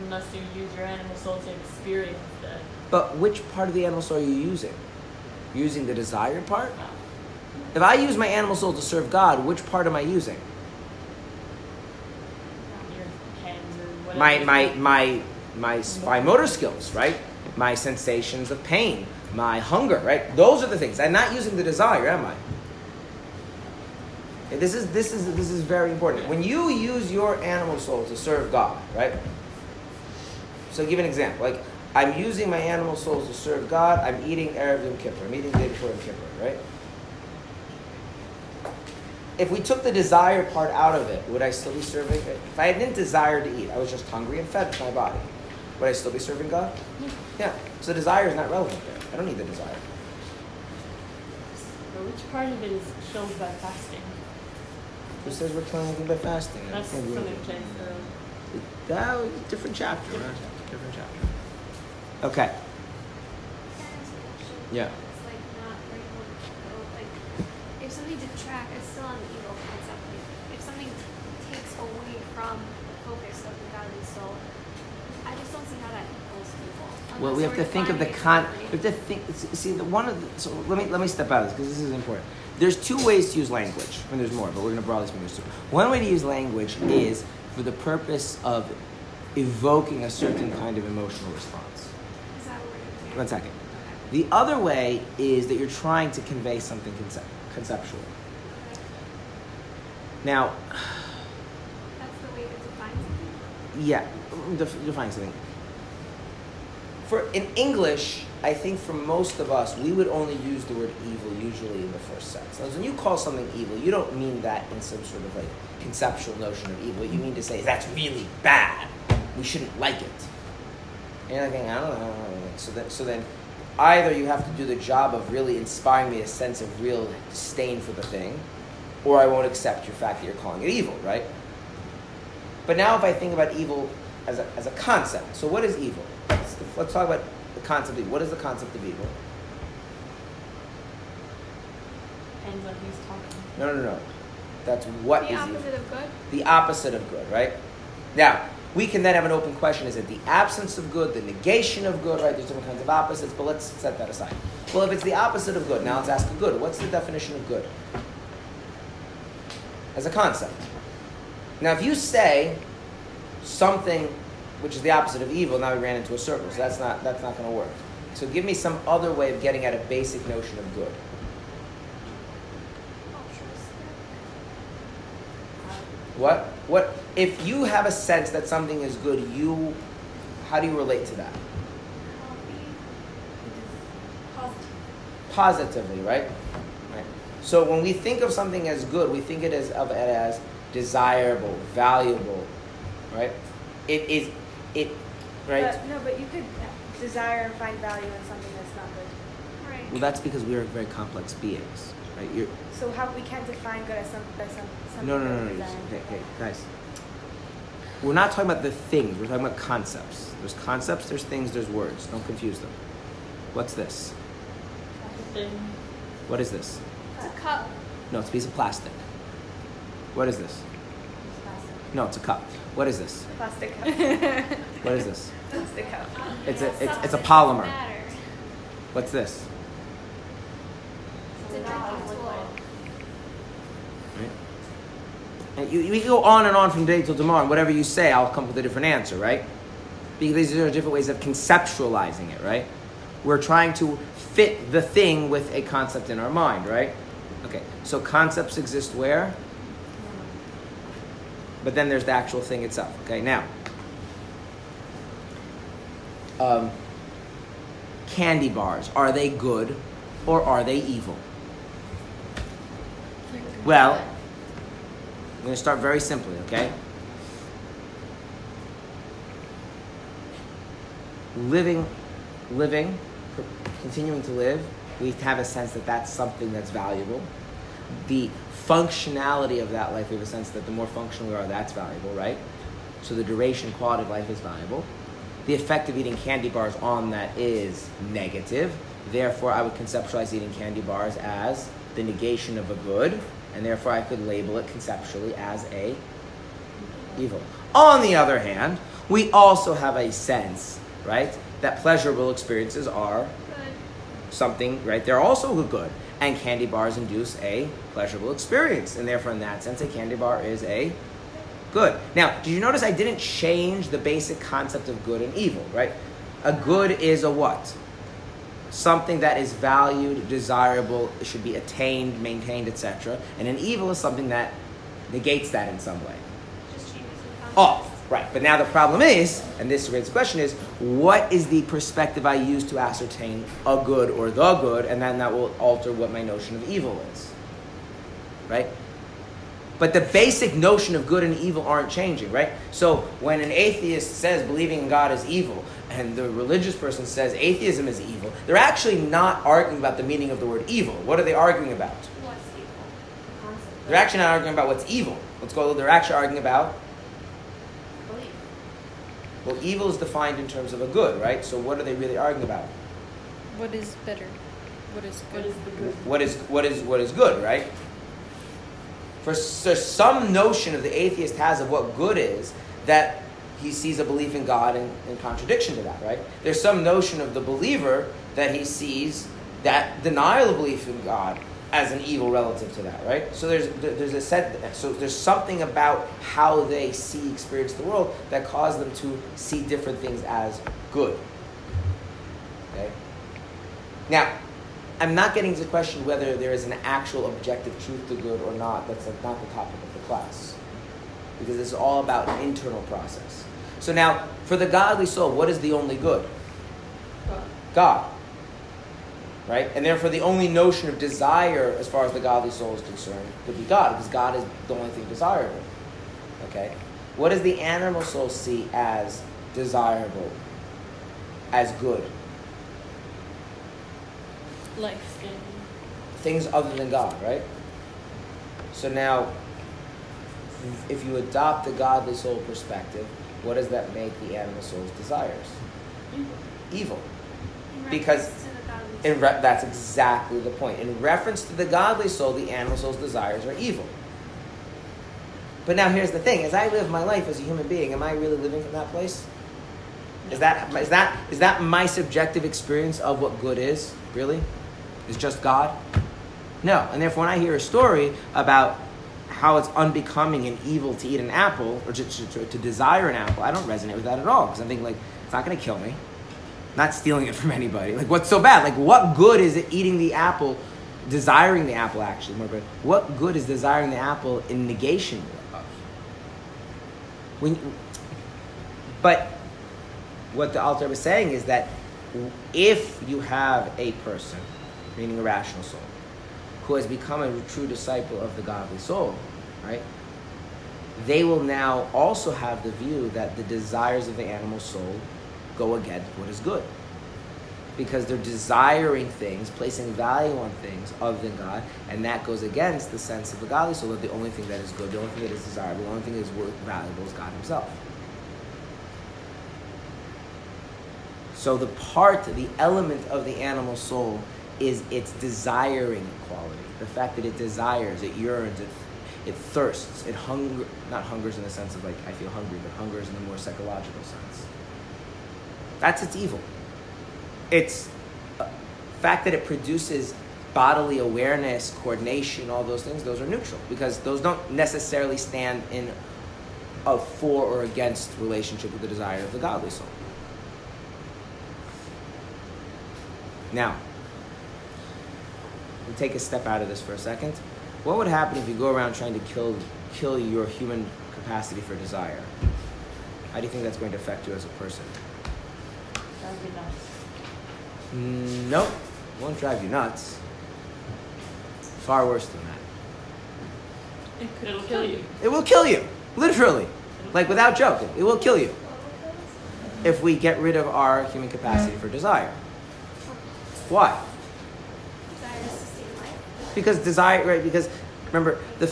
Unless you use your animal soul to experience that. But which part of the animal soul are you using? Using the desire part? If I use my animal soul to serve God, which part am I using? Your hands or whatever. My motor skills, right? My sensations of pain, my hunger, right? Those are the things. I'm not using the desire, am I? This is very important. When you use your animal soul to serve God, right? So give an example. Like, I'm using my animal soul to serve God. I'm eating Erev Yom Kippur. I'm eating the day before Yom Kippur, right? If we took the desire part out of it, would I still be serving it? If I didn't desire to eat, I was just hungry and fed with my body, would I still be serving God? Yeah. So desire is not relevant there. I don't need the desire. So which part of it is killed by fasting? Who says we're killing anything by fasting? That's something that was a different chapter. Different chapter. Okay. Yeah. If something detracts, it's still on the evil concept. If something takes away from the focus of the godly soul, I just don't see how that equals people. Well, we have to think of the We have to think. See, so let me step out of this because this is important. There's two ways to use language. I mean, there's more, but we're going to broadly speak. One way to use language is for the purpose of evoking a certain kind of emotional response. Is that what we're doing? One second. Okay. The other way is that you're trying to convey something conceptual. Now, that's the way to define something? Yeah, define something. In English, I think for most of us, we would only use the word evil usually in the first sense. When you call something evil, you don't mean that in some sort of like conceptual notion of evil. You mean to say, that's really bad. We shouldn't like it. And you're thinking, I don't know. So then either you have to do the job of really inspiring me a sense of real disdain for the thing, or I won't accept your fact that you're calling it evil, right? But now if I think about evil as a concept, so what is evil? Let's talk about the concept of evil. What is the concept of evil? Depends on who's talking. No. That's what is evil. The opposite of good? The opposite of good, right? Now, we can then have an open question. Is it the absence of good, the negation of good, right? There's different kinds of opposites, but let's set that aside. Well, if it's the opposite of good, now let's ask good. What's the definition of good? As a concept. Now, if you say something which is the opposite of evil, now we ran into a circle, so that's not going to work. So give me some other way of getting at a basic notion of good. What? If you have a sense that something is good, how do you relate to that? Positively, right? So when we think of something as good, we think of it as desirable, valuable, right? It is, right? But you could desire and find value in something that's not good. Right. Well, that's because we are very complex beings, right? So how we can't define good as something. No. Okay, guys. We're not talking about the things. We're talking about concepts. There's concepts, there's things, there's words. Don't confuse them. What's this? What is this? It's a cup. No, it's a piece of plastic. What is this? It's plastic. No, it's a cup. What is this? A plastic cup. What is this? Plastic cup. It's a polymer. What's this? It's a drinking tool. And you go on and on from today till tomorrow, and whatever you say, I'll come up with a different answer, right? Because these are different ways of conceptualizing it, right? We're trying to fit the thing with a concept in our mind, right? Okay, so concepts exist where? But then there's the actual thing itself, okay? Now, candy bars, are they good or are they evil? Well, I'm going to start very simply, okay? Living, continuing to live, we have a sense that that's something that's valuable. The functionality of that life, we have a sense that the more functional we are, that's valuable, right? So the duration, quality of life is valuable. the effect of eating candy bars on that is negative. Therefore, I would conceptualize eating candy bars as the negation of a good, and therefore I could label it conceptually as a evil. On the other hand, we also have a sense, right, that pleasurable experiences are something, right, they're also good, and candy bars induce a pleasurable experience, and therefore in that sense a candy bar is a good. Now, did you notice I didn't change the basic concept of good and evil, right? A good is a what? Something that is valued, desirable, should be attained, maintained, etc. And an evil is something that negates that in some way. Just changes the concept. Oh, right. But now the problem is, and this raises the question is, what is the perspective I use to ascertain a good or the good, and then that will alter what my notion of evil is, right? But the basic notion of good and evil aren't changing, right? So when an atheist says believing in God is evil, and the religious person says atheism is evil, they're actually not arguing about the meaning of the word evil. What are they arguing about? What's evil? Concept. They're actually not arguing about what's evil. They're actually arguing about belief. Well, evil is defined in terms of a good, right? So what are they really arguing about? What is better? What is good? What is good, right? For some notion of the atheist has of what good is, that he sees a belief in God in contradiction to that, right? There's some notion of the believer that he sees that denial of belief in God as an evil relative to that, right? So there's something about how they see, experience the world that caused them to see different things as good. Okay. Now, I'm not getting to the question whether there is an actual objective truth to good or not. That's like not the topic of the class, because it's all about an internal process. So now, for the godly soul, what is the only good? God. Right? And therefore, the only notion of desire, as far as the godly soul is concerned, could be God, because God is the only thing desirable. Okay? What does the animal soul see as desirable, as good? Life. Things other than God, right? So now, if you adopt the godly soul perspective, what does that make the animal soul's desires? Evil. Because that's exactly the point. In reference to the godly soul, the animal soul's desires are evil. But now here's the thing. As I live my life as a human being, am I really living from that place? Is that my subjective experience of what good is, really? Is just God? No. And therefore, when I hear a story about how it's unbecoming and evil to eat an apple, or to desire an apple, I don't resonate with that at all, because I'm thinking, like, it's not going to kill me. I'm not stealing it from anybody. Like, what's so bad? Like, what good is it eating the apple, desiring the apple, actually, more good. What good is desiring the apple in negation of? But what the Alter was saying is that if you have a person, meaning a rational soul, who has become a true disciple of the godly soul, right? They will now also have the view that the desires of the animal soul go against what is good, because they're desiring things, placing value on things other than God, and that goes against the sense of the godly soul that the only thing that is good, the only thing that is desirable, the only thing that is worth valuable is God himself. So the element of the animal soul is its desiring quality. The fact that it desires, it yearns, it thirsts, it hungers, not hungers in the sense of like I feel hungry, but hungers in the more psychological sense. That's its evil. It's the fact that it produces bodily awareness, coordination, all those things, those are neutral, because those don't necessarily stand in a for or against relationship with the desire of the godly soul. Now, we'll take a step out of this for a second. What would happen if you go around trying to kill your human capacity for desire? How do you think that's going to affect you as a person? Drive you nuts. Nope. It won't drive you nuts. Far worse than that. It'll kill you. It will kill you. Literally. Like, without joking. It will kill you. If we get rid of our human capacity for desire. Why? Desire to stay alive. Because desire, right? Because remember the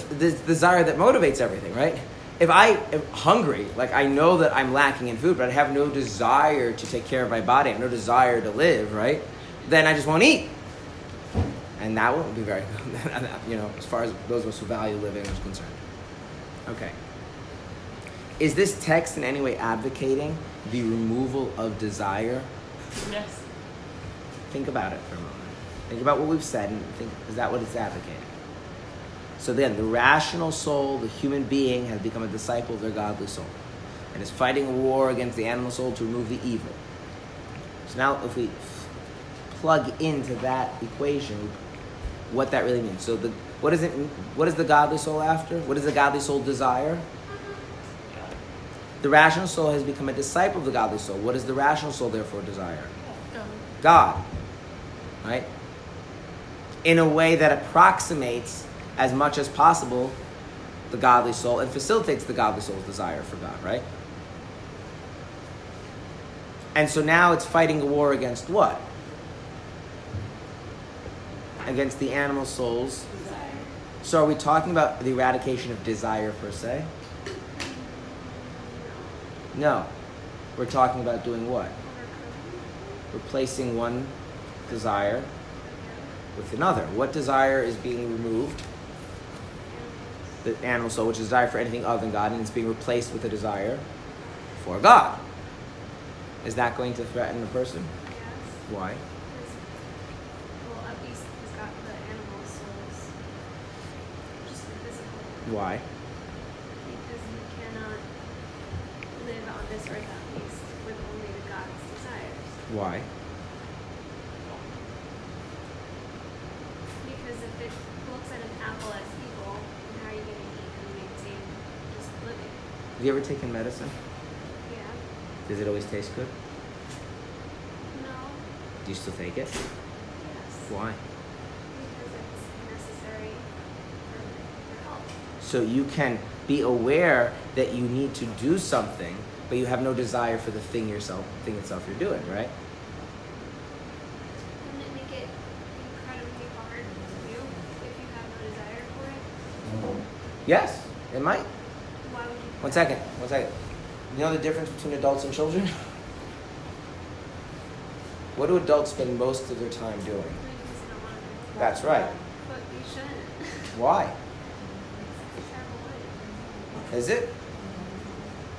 desire that motivates everything, right? If I am hungry, like I know that I'm lacking in food, but I have no desire to take care of my body, I have no desire to live, right? Then I just won't eat. And that won't be very good, you know, as far as those of us who value living are concerned. Okay. Is this text in any way advocating the removal of desire? Yes. Think about it for a moment. Think about what we've said and think, is that what it's advocating? So then the rational soul, the human being, has become a disciple of their godly soul and is fighting a war against the animal soul to remove the evil. So now if we plug into that equation what that really means. So what is the godly soul after? What does the godly soul desire? The rational soul has become a disciple of the godly soul. What does the rational soul therefore desire? God. Right? In a way that approximates as much as possible the godly soul and facilitates the godly soul's desire for God, right? And so now it's fighting a war against what? Against the animal soul's desire. So are we talking about the eradication of desire per se? No. We're talking about doing what? Replacing one desire with another. What desire is being removed? The animal soul, which is desire for anything other than God, and it's being replaced with a desire for God. Is that going to threaten the person? Yes. Why? Well, at least it's got the animal souls, just the physical. Why? Because you cannot live on this earth, at least, with only the God's desires. Why? Have you ever taken medicine? Yeah. Does it always taste good? No. Do you still take it? Yes. Why? Because it's necessary for health. So you can be aware that you need to do something, but you have no desire for the thing itself you're doing, right? Wouldn't it make it incredibly hard to do if you have no desire for it? Mm-hmm. Yes, it might. One second. You know the difference between adults and children? What do adults spend most of their time doing? That's right. But they shouldn't. Why? Is it?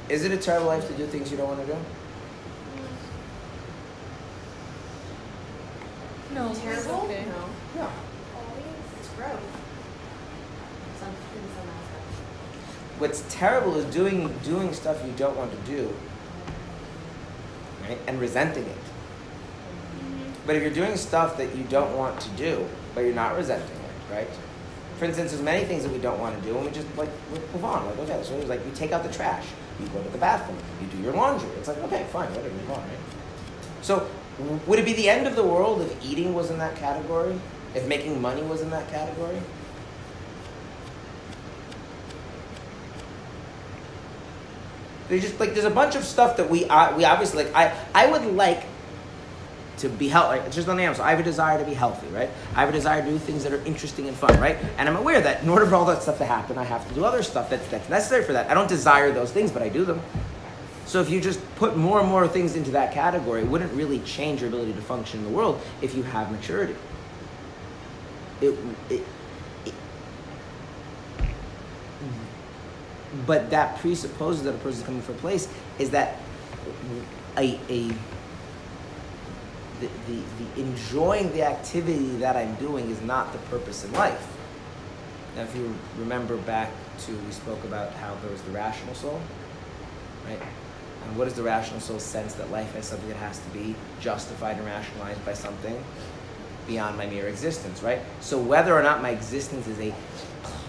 Is it a terrible life to do things you don't want to do? No. It's terrible? Okay. No. Always? It's gross. What's terrible is doing stuff you don't want to do, right? And resenting it. Mm-hmm. But if you're doing stuff that you don't want to do, but you're not resenting it, right? For instance, there's many things that we don't want to do, and we just like move on. Like okay, so it's like you take out the trash, you go to the bathroom, you do your laundry. It's like okay, fine, whatever, move on, right? So would it be the end of the world if eating was in that category? If making money was in that category? There's just like there's a bunch of stuff that we obviously like. I would like to be healthy. Like, it's just on the animal. So I have a desire to be healthy, right? I have a desire to do things that are interesting and fun, right? And I'm aware that in order for all that stuff to happen, I have to do other stuff that's necessary for that. I don't desire those things, but I do them. So if you just put more and more things into that category, it wouldn't really change your ability to function in the world if you have maturity. But that presupposes that a person is coming from a place is that the enjoying the activity that I'm doing is not the purpose in life. Now, if you remember back to we spoke about how there was the rational soul, right? And what does the rational soul sense that life has something that has to be justified and rationalized by something beyond my mere existence, right? So whether or not my existence is a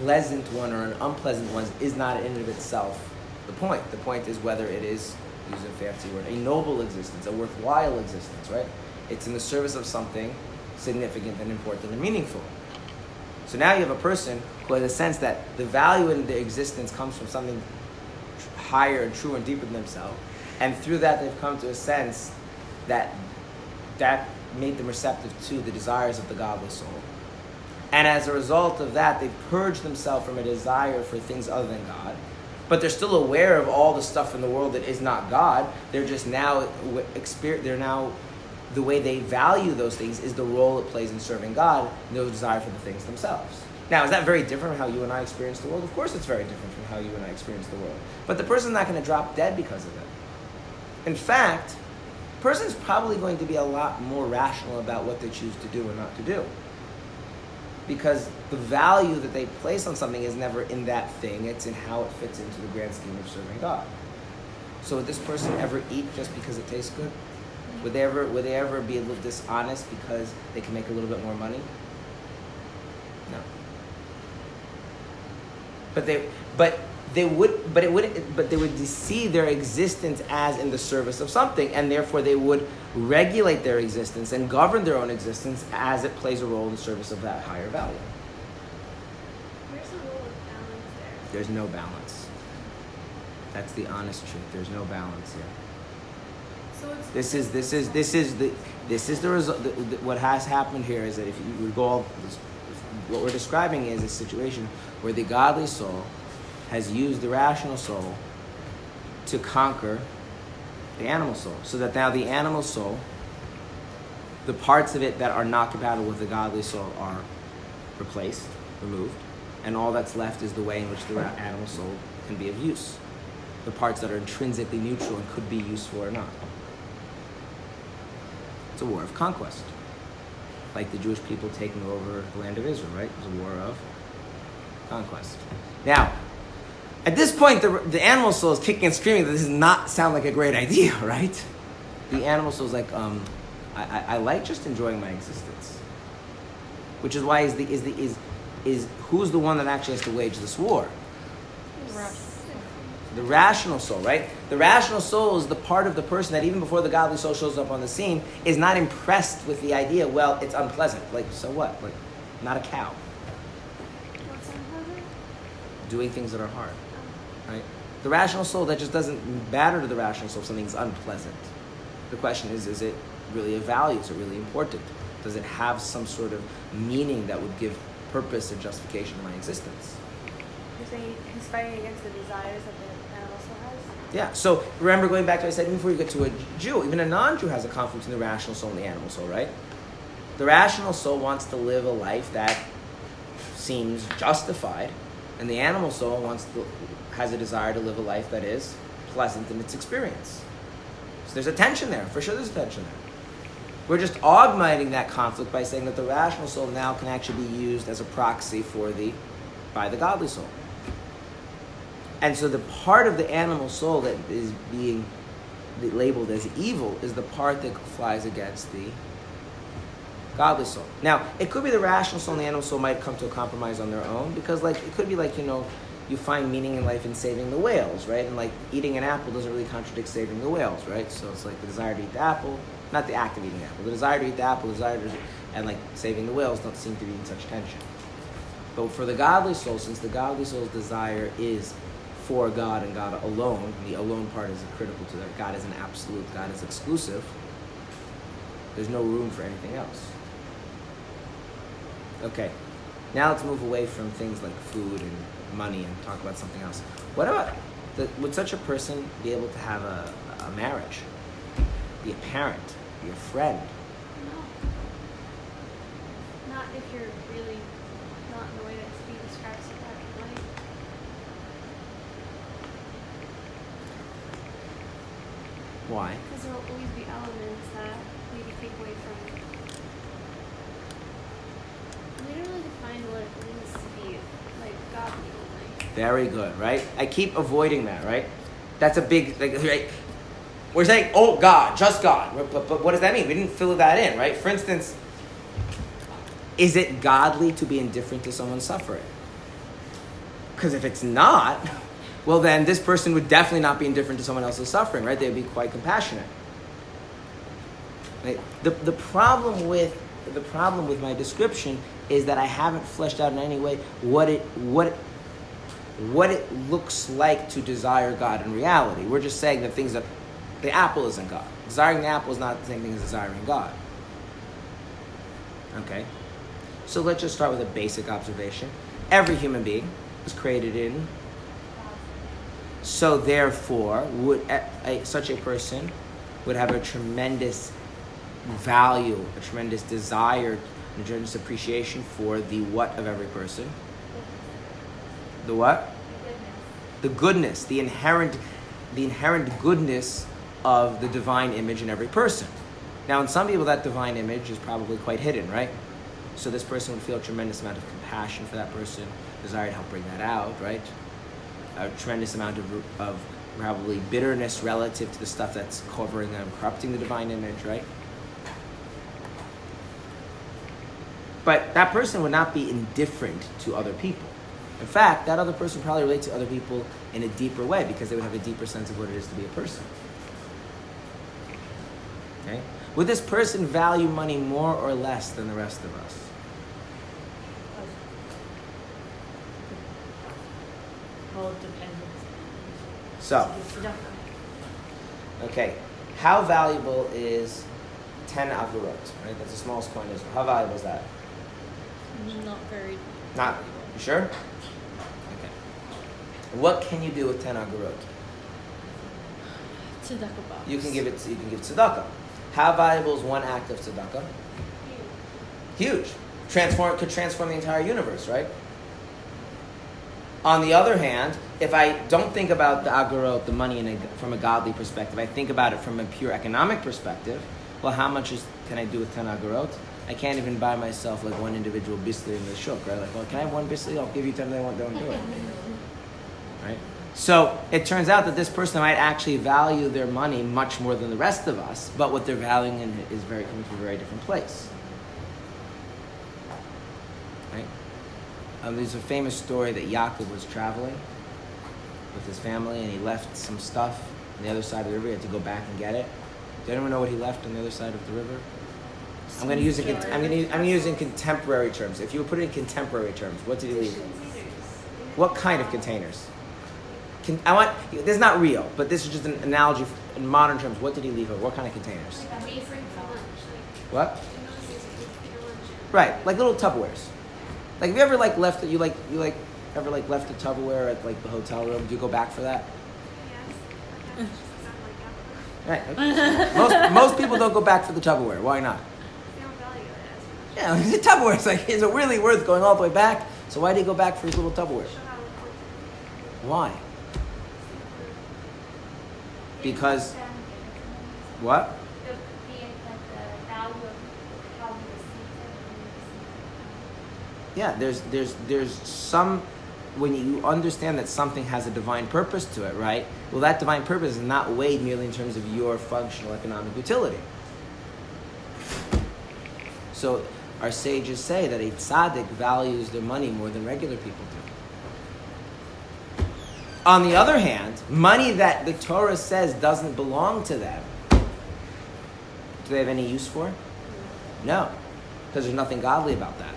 pleasant one or an unpleasant one is not in and of itself the point. The point is whether it is, use a fancy word, a noble existence, a worthwhile existence, right? It's in the service of something significant and important and meaningful. So now you have a person who has a sense that the value in their existence comes from something higher and true and deeper than themselves, and through that they've come to a sense that made them receptive to the desires of the godly soul. And as a result of that, they've purged themselves from a desire for things other than God. but they're still aware of all the stuff in the world that is not God. They're just now the way they value those things is the role it plays in serving God, no desire for the things themselves. Now, is that very different from how you and I experience the world? Of course it's very different from how you and I experience the world. But the person's not going to drop dead because of it. In fact, the person's probably going to be a lot more rational about what they choose to do or not to do. Because the value that they place on something is never in that thing, it's in how it fits into the grand scheme of serving God. So would this person ever eat just because it tastes good? Would they ever be a little dishonest because they can make a little bit more money? No. But they would see their existence as in the service of something, and therefore they would regulate their existence and govern their own existence as it plays a role in the service of that higher value. Where's the role of balance there? There's no balance. That's the honest truth. There's no balance here. So this is the result. What has happened here is that if you recall, what we're describing is a situation where the godly soul has used the rational soul to conquer the animal soul, so that now the animal soul, the parts of it that are not compatible with the godly soul are replaced, removed, and all that's left is the way in which the animal soul can be of use, the parts that are intrinsically neutral and could be useful or not. It's a war of conquest, like the Jewish people taking over the land of Israel, right? It was a war of conquest. Now, at this point, the animal soul is kicking and screaming that this does not sound like a great idea, right? The animal soul is like, I like just enjoying my existence, which is why is who's the one that actually has to wage this war? The rational soul, right? The rational soul is the part of the person that even before the godly soul shows up on the scene is not impressed with the idea. Well, it's unpleasant. Like, so what? Like, not a cow. What's unpleasant? Doing things that are hard. Right? The rational soul, that just doesn't matter to the rational soul if something's unpleasant. The question is it really of value? Is it really important? Does it have some sort of meaning that would give purpose and justification to my existence? You're saying he's fighting against the desires of the animal soul has? Yeah, so remember going back to what I said before you get to a Jew, even a non-Jew has a conflict in the rational soul and the animal soul, right? The rational soul wants to live a life that seems justified, and the animal soul has a desire to live a life that is pleasant in its experience. So there's a tension there. For sure there's a tension there. We're just augmenting that conflict by saying that the rational soul now can actually be used as a proxy by the godly soul. And so the part of the animal soul that is being labeled as evil is the part that flies against the godly soul. Now, it could be the rational soul and the animal soul might come to a compromise on their own, because it could be you find meaning in life in saving the whales, right? And eating an apple doesn't really contradict saving the whales, right? So it's the desire to eat the apple, not the act of eating the apple. The desire to eat the apple, and saving the whales don't seem to be in such tension. But for the godly soul, since the godly soul's desire is for God and God alone, and the alone part is critical to that. God is an absolute, God is exclusive. There's no room for anything else. Okay, now let's move away from things like food and money and talk about something else. What about, would such a person be able to have a marriage? Be a parent? Be a friend? No. Not if you're really not in the way that's being described so far in life. Why? Because there will always be elements that we can take away from it. We don't really define what it means to be godly. Very good, right? I keep avoiding that, right? That's a big, right? We're saying, oh, God, just God. But what does that mean? We didn't fill that in, right? For instance, is it godly to be indifferent to someone's suffering? Because if it's not, well, then this person would definitely not be indifferent to someone else's suffering, right? They would be quite compassionate. Right? The problem with my description is that I haven't fleshed out in any way what it looks like to desire God in reality. We're just saying that things that the apple isn't God. Desiring the apple is not the same thing as desiring God. Okay? So let's just start with a basic observation. Every human being was created in So therefore, such a person would have a tremendous value, a tremendous desire, a tremendous appreciation for the what of every person? The what? The goodness, the inherent goodness of the divine image in every person. Now, in some people, that divine image is probably quite hidden, right? So this person would feel a tremendous amount of compassion for that person, desire to help bring that out, right? A tremendous amount of probably bitterness relative to the stuff that's covering them, corrupting the divine image, right? But that person would not be indifferent to other people. In fact, that other person probably relates to other people in a deeper way because they would have a deeper sense of what it is to be a person. Okay? Would this person value money more or less than the rest of us? Well, it depends. So, okay, how valuable is 10 agurot? Right, that's the smallest coin. How valuable is that? Not very. Not. You sure? Okay. What can you do with 10 agurot? Tzedakah box. You can give tzedakah. How valuable is one act of tzedakah? Huge. Could transform the entire universe, right? On the other hand, if I don't think about the agorot, the money, from a godly perspective, I think about it from a pure economic perspective, well, how much can I do with 10 agorot? I can't even buy myself like one individual bisli in the shuk, right? Like, well, can I have one bisli? I'll give you 10, don't do it. Right? So it turns out that this person might actually value their money much more than the rest of us, but what they're valuing in it is coming from a very different place. Right? There's a famous story that Yaakov was traveling with his family and he left some stuff on the other side of the river. He had to go back and get it. Does anyone know what he left on the other side of the river? I'm going to use contemporary terms. If you would put it in contemporary terms, what did he leave? What kind of containers? This is not real, but this is just an analogy in modern terms. What did he leave? What kind of containers? What? Right, like little Tupperwares. Like, have you ever left left a Tupperware at the hotel room? Do you go back for that? Yes. Right. Okay. most people don't go back for the Tupperware. Why not? They don't value it as much. Yeah, the Tupperware's is it really worth going all the way back? So why do you go back for his little Tupperware? Why? Because what? Yeah, there's some, when you understand that something has a divine purpose to it, right? Well, that divine purpose is not weighed merely in terms of your functional economic utility. So our sages say that a tzaddik values their money more than regular people do. On the other hand, money that the Torah says doesn't belong to them, do they have any use for? No, because there's nothing godly about that.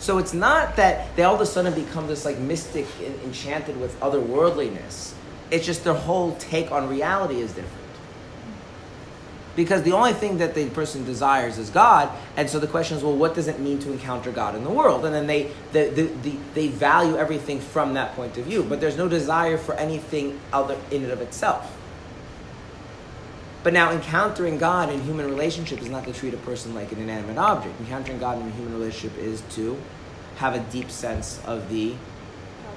So it's not that they all of a sudden become this mystic enchanted with otherworldliness. It's just their whole take on reality is different. Because the only thing that the person desires is God, and so the question is, well, what does it mean to encounter God in the world? And then they value everything from that point of view, but there's no desire for anything other in and of itself. But now encountering God in human relationship is not to treat a person like an inanimate object. Encountering God in a human relationship is to have a deep sense of the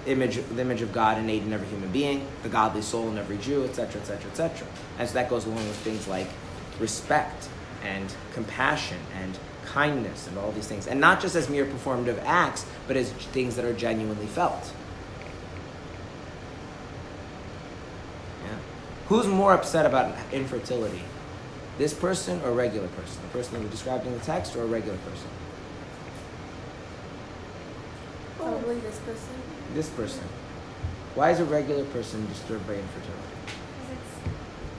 image of God innate in every human being, the godly soul in every Jew, etc., etc., etc. And so that goes along with things like respect and compassion and kindness and all these things. And not just as mere performative acts, but as things that are genuinely felt. Who's more upset about infertility? This person or a regular person? The person that we described in the text or a regular person? Probably this person. This person. Why is a regular person disturbed by infertility?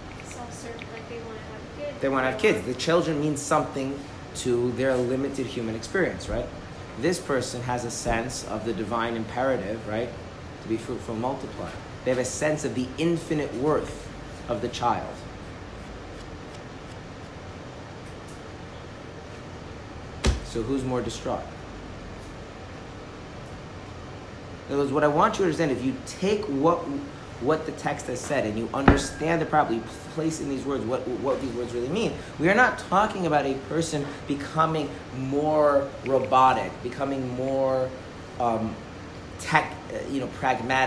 Because it's self-serving, they want to have kids. They want to have kids. The children mean something to their limited human experience, right? This person has a sense of the divine imperative, right? To be fruitful and multiply. They have a sense of the infinite worth of the child. So who's more distraught? In other words, what I want you to understand, if you take what what the text has said and you understand it properly, place in these words what these words really mean. We are not talking about a person becoming more robotic, becoming more pragmatic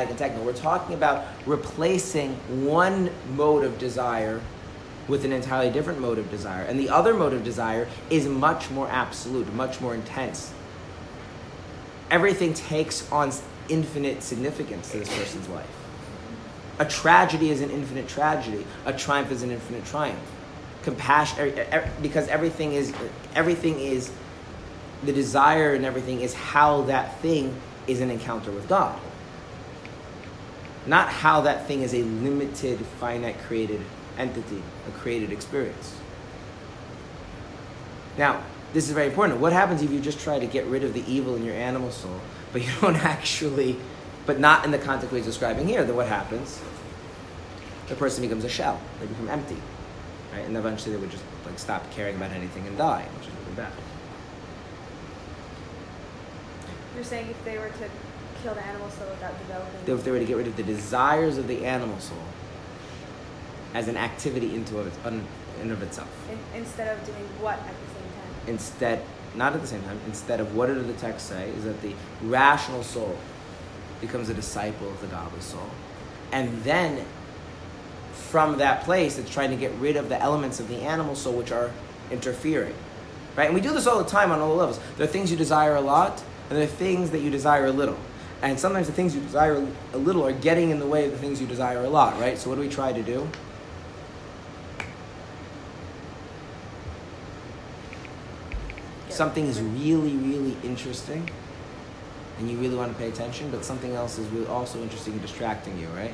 and technical. We're talking about replacing one mode of desire with an entirely different mode of desire. And the other mode of desire is much more absolute, much more intense. Everything takes on infinite significance to this person's life. A tragedy is an infinite tragedy. A triumph is an infinite triumph. Compassion, because everything is, the desire in everything is how that thing is an encounter with God. Not how that thing is a limited, finite, created entity, a created experience. Now, this is very important. What happens if you just try to get rid of the evil in your animal soul, but you don't actually, but not in the context we're describing here? Then what happens? The person becomes a shell. They become empty, right? And eventually they would just stop caring about anything and die, which is really bad. You're saying if they were to kill the animal soul without developing... If they were to get rid of the desires of the animal soul as an activity in of itself. Instead of doing what at the same time? Instead of what did the text say, is that the rational soul becomes a disciple of the godly soul. And then from that place, it's trying to get rid of the elements of the animal soul which are interfering. Right? And we do this all the time on all the levels. There are things you desire a lot, and there are things that you desire a little. And sometimes the things you desire a little are getting in the way of the things you desire a lot, right? So what do we try to do? Something is really, really interesting, and you really want to pay attention, but something else is really also interesting and distracting you, right?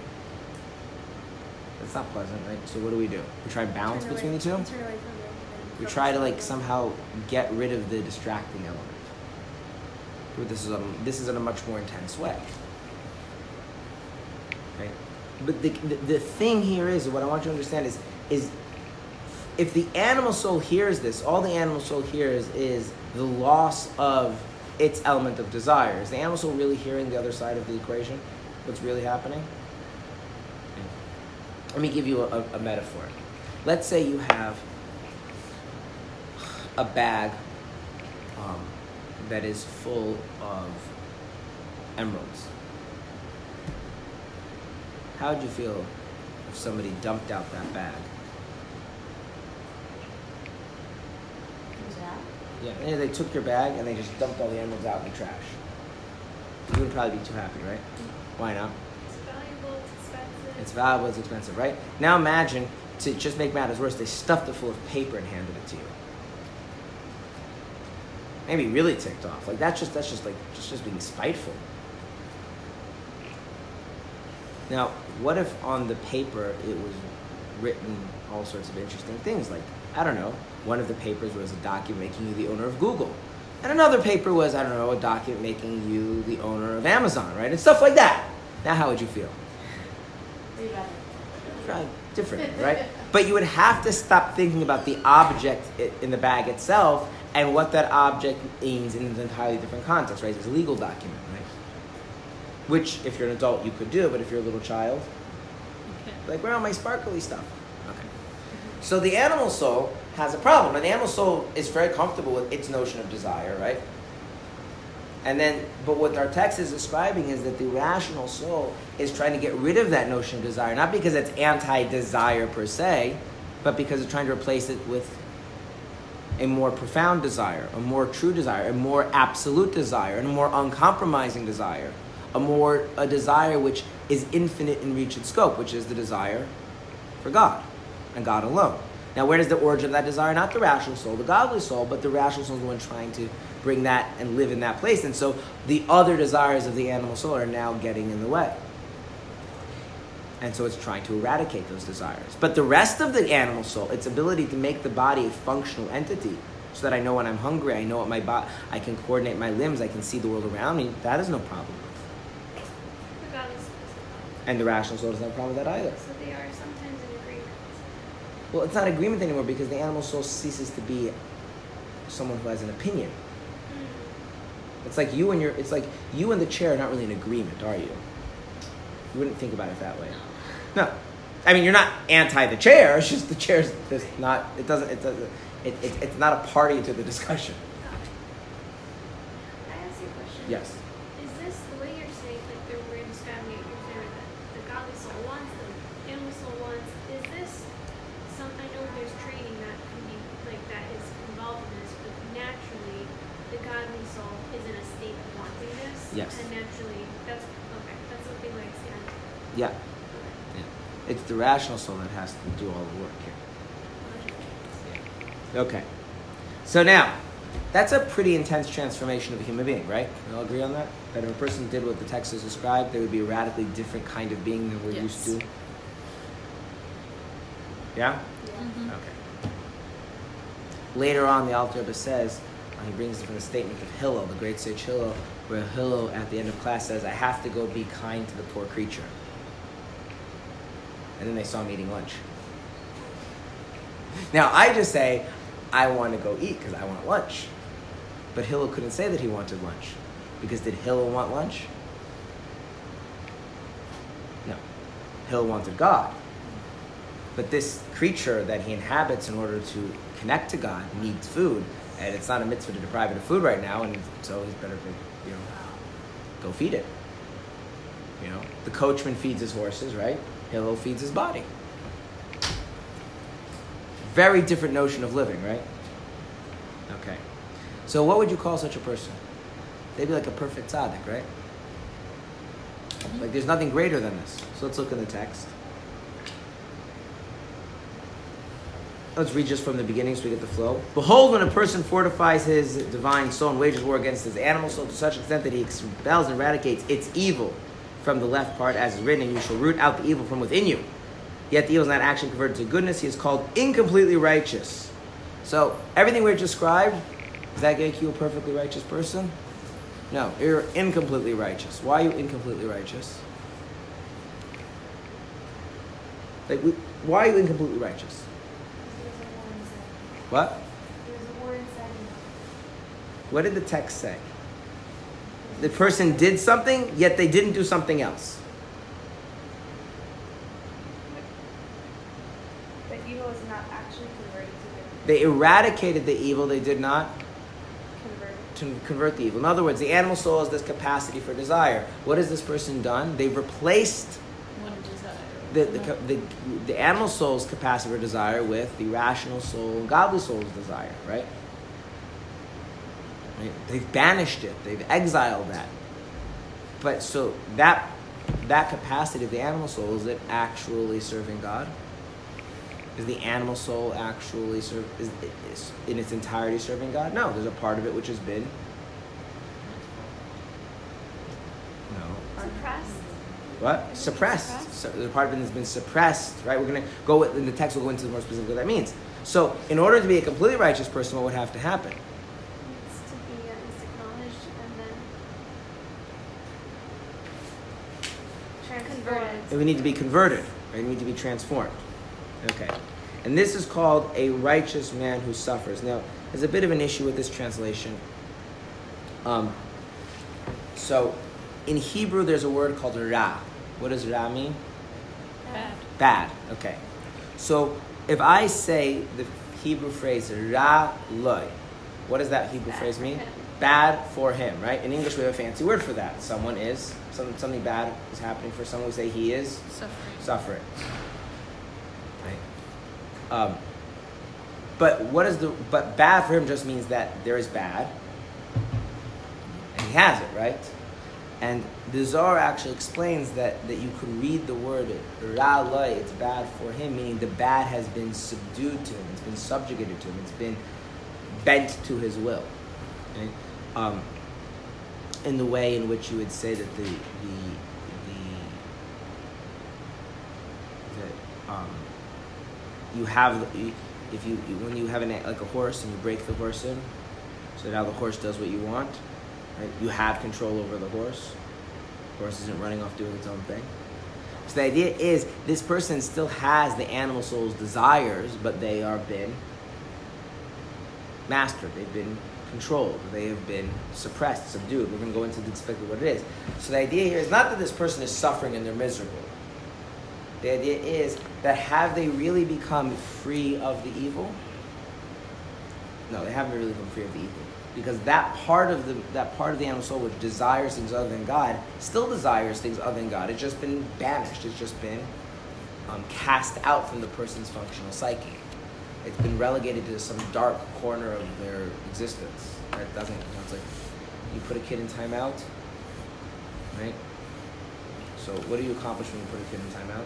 That's not pleasant, right? So what do we do? We try to balance between the two? We try to somehow get rid of the distracting element. But this is in a much more intense way. Right? But the thing here is, what I want you to understand is if the animal soul hears this, all the animal soul hears is the loss of its element of desire. Is the animal soul really hearing the other side of the equation? What's really happening? Let me give you a metaphor. Let's say you have a bag that is full of emeralds. How would you feel if somebody dumped out that bag? Yeah, and they took your bag and they just dumped all the emeralds out in the trash. You wouldn't probably be too happy, right? Why not? It's valuable, it's expensive. It's valuable, it's expensive, right? Now imagine, to just make matters worse, they stuffed it full of paper and handed it to you. Maybe really ticked off. That's just being spiteful. Now, what if on the paper it was written all sorts of interesting things? One of the papers was a document making you the owner of Google. And another paper was, a document making you the owner of Amazon, right? And stuff like that. Now, how would you feel? Probably different, right? But you would have to stop thinking about the object in the bag itself and what that object means in an entirely different context, right? It's a legal document, right? Which, if you're an adult, you could do, but if you're a little child, where are my sparkly stuff? Okay. So the animal soul has a problem. And the animal soul is very comfortable with its notion of desire, right? But what our text is describing is that the rational soul is trying to get rid of that notion of desire, not because it's anti-desire per se, but because it's trying to replace it with a more profound desire, a more true desire, a more absolute desire, and a more uncompromising desire, a desire which is infinite in reach and scope, which is the desire for God and God alone. Now, where does the origin of that desire? Not the rational soul, the godly soul, but the rational soul is the one trying to bring that and live in that place. And so the other desires of the animal soul are now getting in the way. And so it's trying to eradicate those desires. But the rest of the animal soul, its ability to make the body a functional entity, so that I know when I'm hungry, I know what my body, I can coordinate my limbs, I can see the world around me, that is no problem. And the rational soul doesn't have a problem with that either. So they are sometimes in agreement. Well, it's not agreement anymore because the animal soul ceases to be someone who has an opinion. It's like you and the chair are not really in agreement, are you? You wouldn't think about it that way. No. I mean, you're not anti the chair. It's just the chair's not. It's not a party to the discussion. I ask you a question. Yes. Is this the way you're saying, like we're describing it? You're saying that the godly soul wants, the animal soul wants. Is this something? I know there's training that can be like that is involved in this, but naturally, the godly soul is in a state of wanting this. Yes. And naturally, that's okay. That's something like that. Yeah. It's the rational soul that has to do all the work here. Okay. So now, that's a pretty intense transformation of a human being, right? We all agree on that? That if a person did what the text is described, they would be a radically different kind of being than we're used to. Yeah? Mm-hmm. Okay. Later on, the Alter Rebbe says, he brings it from the statement of Hillel, the great sage Hillel, where Hillel at the end of class says, I have to go be kind to the poor creature. And then they saw him eating lunch. Now, I just say, I want to go eat because I want lunch. But Hillel couldn't say that he wanted lunch. Because did Hillel want lunch? No. Hillel wanted God. But this creature that he inhabits in order to connect to God needs food. And it's not a mitzvah to deprive it of food right now. And so he's better to, go feed it. The coachman feeds his horses, right? Hillel feeds his body. Very different notion of living, right? Okay. So what would you call such a person? They'd be like a perfect tzaddik, right? Like there's nothing greater than this. So let's look in the text. Let's read just from the beginning so we get the flow. Behold, when a person fortifies his divine soul and wages war against his animal soul to such extent that he expels and eradicates its evil from the left part, as is written, and you shall root out the evil from within you. Yet the evil is not actually converted to goodness. He is called incompletely righteous. So everything we've described, does that make you a perfectly righteous person? No, you're incompletely righteous. Why are you incompletely righteous? Why are you incompletely righteous? What? There's a war inside you. What did the text say? The person did something, yet they didn't do something else. The evil is not actually converted to goodness. They eradicated the evil, they did not convert the evil. In other words, the animal soul has this capacity for desire. What has this person done? They've replaced the animal soul's capacity for desire with the rational soul and godly soul's desire, right? They've banished it. They've exiled that. But so that capacity of the animal soul, is it actually serving God? Is the animal soul actually is in its entirety serving God? No. There's a part of it which has been suppressed. What? Suppressed. So the part of it has been suppressed, right? We're going to go in the text. We'll go into more specifically what that means. So in order to be a completely righteous person, what would have to happen? And we need to be converted, right? We need to be transformed. Okay. And this is called a righteous man who suffers. Now, there's a bit of an issue with this translation. So, in Hebrew, there's a word called ra. What does ra mean? Bad. Okay. So, if I say the Hebrew phrase ra loy, what does that Hebrew phrase mean? Bad for him, right? In English, we have a fancy word for that. Someone is, something bad is happening for someone. We say he is suffering. Right? But bad for him just means that there is bad, and he has it, right? And the Zohar actually explains that you could read the word ra'alai, it's bad for him, meaning the bad has been subdued to him, it's been subjugated to him, it's been bent to his will. Right? In the way in which you would say that when you have like a horse and you break the horse in, so now the horse does what you want, right? You have control over the horse. The horse isn't running off doing its own thing. So the idea is this person still has the animal soul's desires, but they are been mastered. They've been controlled. They have been suppressed, subdued. We're going to go into exactly what it is. So the idea here is not that this person is suffering and they're miserable. The idea is that have they really become free of the evil? No, they haven't really become free of the evil, because that part of the animal soul which desires things other than God still desires things other than God. It's just been banished. It's just been cast out from the person's functional psyche. It's been relegated to some dark corner of their existence. That doesn't. It's like you put a kid in timeout, right? So what do you accomplish when you put a kid in timeout?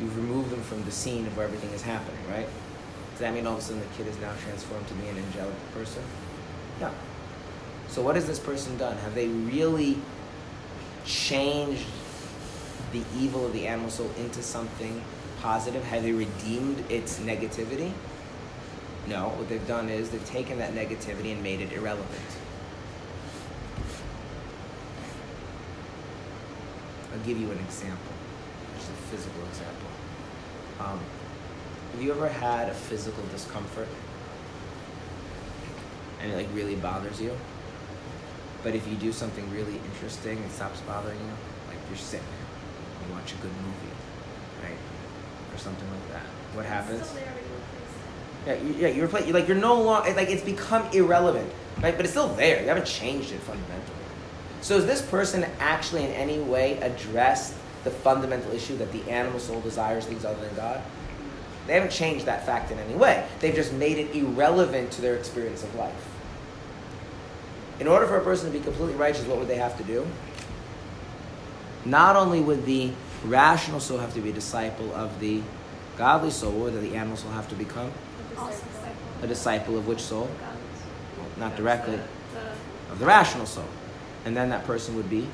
You've removed them from the scene of where everything is happening, right? Does that mean all of a sudden the kid is now transformed to be an angelic person? No. So what has this person done? Have they really changed the evil of the animal soul into something positive? Have they redeemed its negativity? No. What they've done is they've taken that negativity and made it irrelevant. I'll give you an example, just a physical example. Have you ever had a physical discomfort and it like really bothers you? But if you do something really interesting, it stops bothering you. Like you're sick, you watch a good movie, right? Or something like that. What happens? You're no longer, like it's become irrelevant, right? But it's still there. You haven't changed it fundamentally. So has this person actually in any way addressed the fundamental issue that the animal soul desires things other than God? They haven't changed that fact in any way. They've just made it irrelevant to their experience of life. In order for a person to be completely righteous, what would they have to do? Not only would the rational soul have to be a disciple of the godly soul, or the animal soul have to become? A disciple of which soul? Well, not directly. Of the rational soul. And then that person would be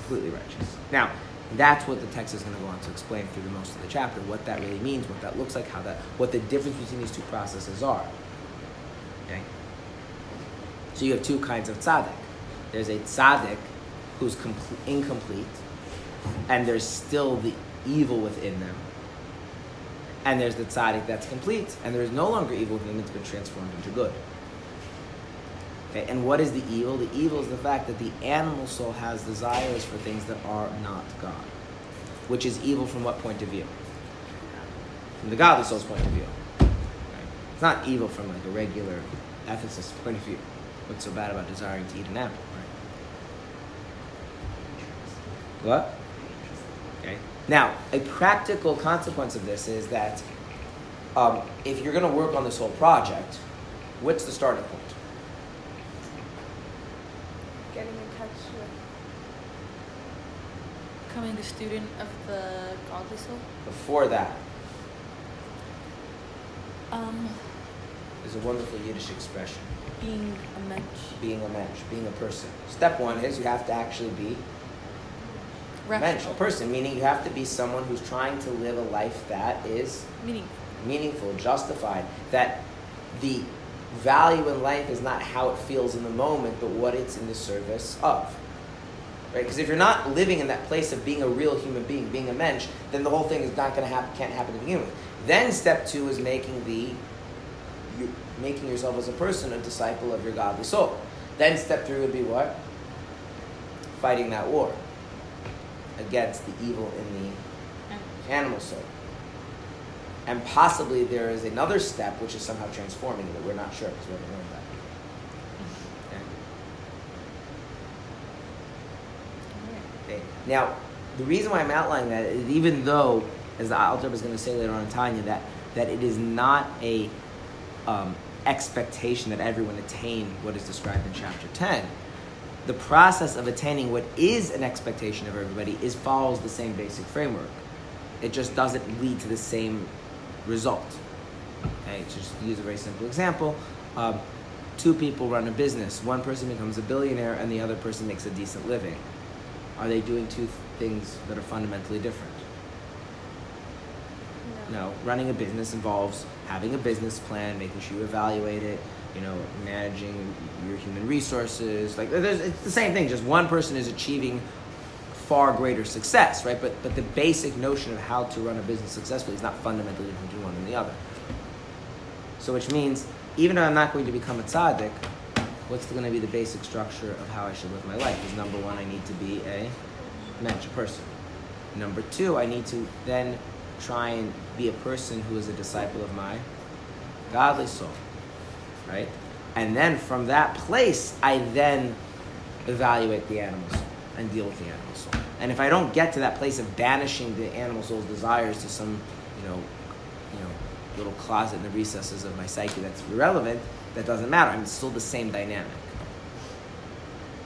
completely righteous. Now, that's what the text is going to go on to explain through the most of the chapter, what that really means, what that looks like, what the difference between these two processes are. Okay? So you have two kinds of tzaddik. There's a tzaddik who's incomplete, and there's still the evil within them. And there's the tzaddik that's complete, and there's no longer evil within them, it's been transformed into good. Okay, and what is the evil? The evil is the fact that the animal soul has desires for things that are not God, which is evil from what point of view? From the godly soul's point of view. Okay. It's not evil from like a regular ethicist's point of view. What's so bad about desiring to eat an apple, right? What? Okay. Now, a practical consequence of this is that if you're going to work on this whole project, what's the starting point? Getting in touch with becoming the student of the godly soul. Before that, there's a wonderful Yiddish expression. Being a mensch. Being a person. Step one is you have to actually be rational. A person, meaning you have to be someone who's trying to live a life that is meaningful, justified. That the value in life is not how it feels in the moment, but what it's in the service of. Right? Because if you're not living in that place of being a real human being, being a mensch, then the whole thing is not going to happen, can't happen to begin with. Then step two is making yourself as a person a disciple of your godly soul. Then step three would be what? Fighting that war against the evil in the animal soul. And possibly there is another step which is somehow transforming that we're not sure because we haven't learned that. Okay. Now, the reason why I'm outlining that is even though, as the Alter is going to say later on in Tanya, that it is not a expectation that everyone attain what is described in chapter 10, the process of attaining what is an expectation of everybody follows the same basic framework. It just doesn't lead to the same result. Okay, just to use a very simple example, two people run a business. One person becomes a billionaire and the other person makes a decent living. Are they doing two things that are fundamentally different? No. Running a business involves having a business plan, making sure you evaluate it, managing your human resources. It's the same thing, just one person is achieving far greater success, right? But the basic notion of how to run a business successfully is not fundamentally different between one and the other. So which means, even though I'm not going to become a tzaddik, what's going to be the basic structure of how I should live my life? Is number one, I need to be a mensch, a person. Number two, I need to then try and be a person who is a disciple of my godly soul, right? And then from that place, I then evaluate the animal soul and deal with the animal soul. And if I don't get to that place of banishing the animal soul's desires to some, you know, little closet in the recesses of my psyche that's irrelevant, that doesn't matter. I'm still the same dynamic.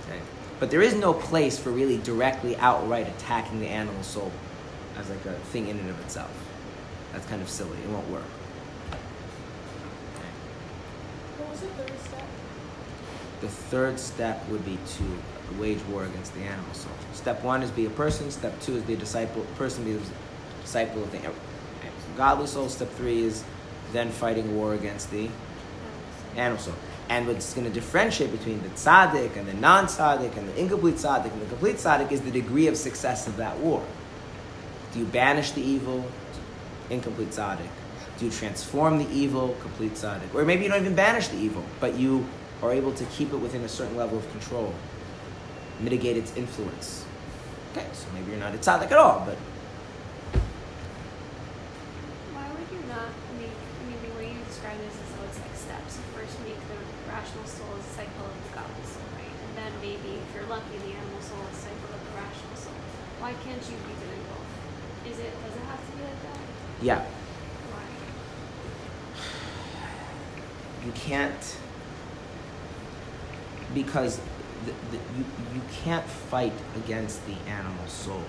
Okay? But there is no place for really directly, outright attacking the animal soul as like a thing in and of itself. That's kind of silly. It won't work. Okay. What was the third step? The third step would be to wage war against the animal soul. Step one is be a person. Step two is be a disciple. Person be a disciple of the godly soul. Step three is then fighting war against the animal soul. And what's going to differentiate between the tzaddik and the non-tzaddik and the incomplete tzaddik and the complete tzaddik is the degree of success of that war. Do you banish the evil? Incomplete tzaddik. Do you transform the evil? Complete tzaddik. Or maybe you don't even banish the evil, but you are able to keep it within a certain level of control, mitigate its influence. Okay, so maybe you're not a tzaddik at all, but... Why would you not make, the way you describe this is always like steps. You first make the rational soul a cycle of the godly soul, right? And then maybe, if you're lucky, the animal soul is a cycle of the rational soul. Why can't you be doing both? Does it have to be like that? Yeah. Why? You can't... Because you can't fight against the animal soul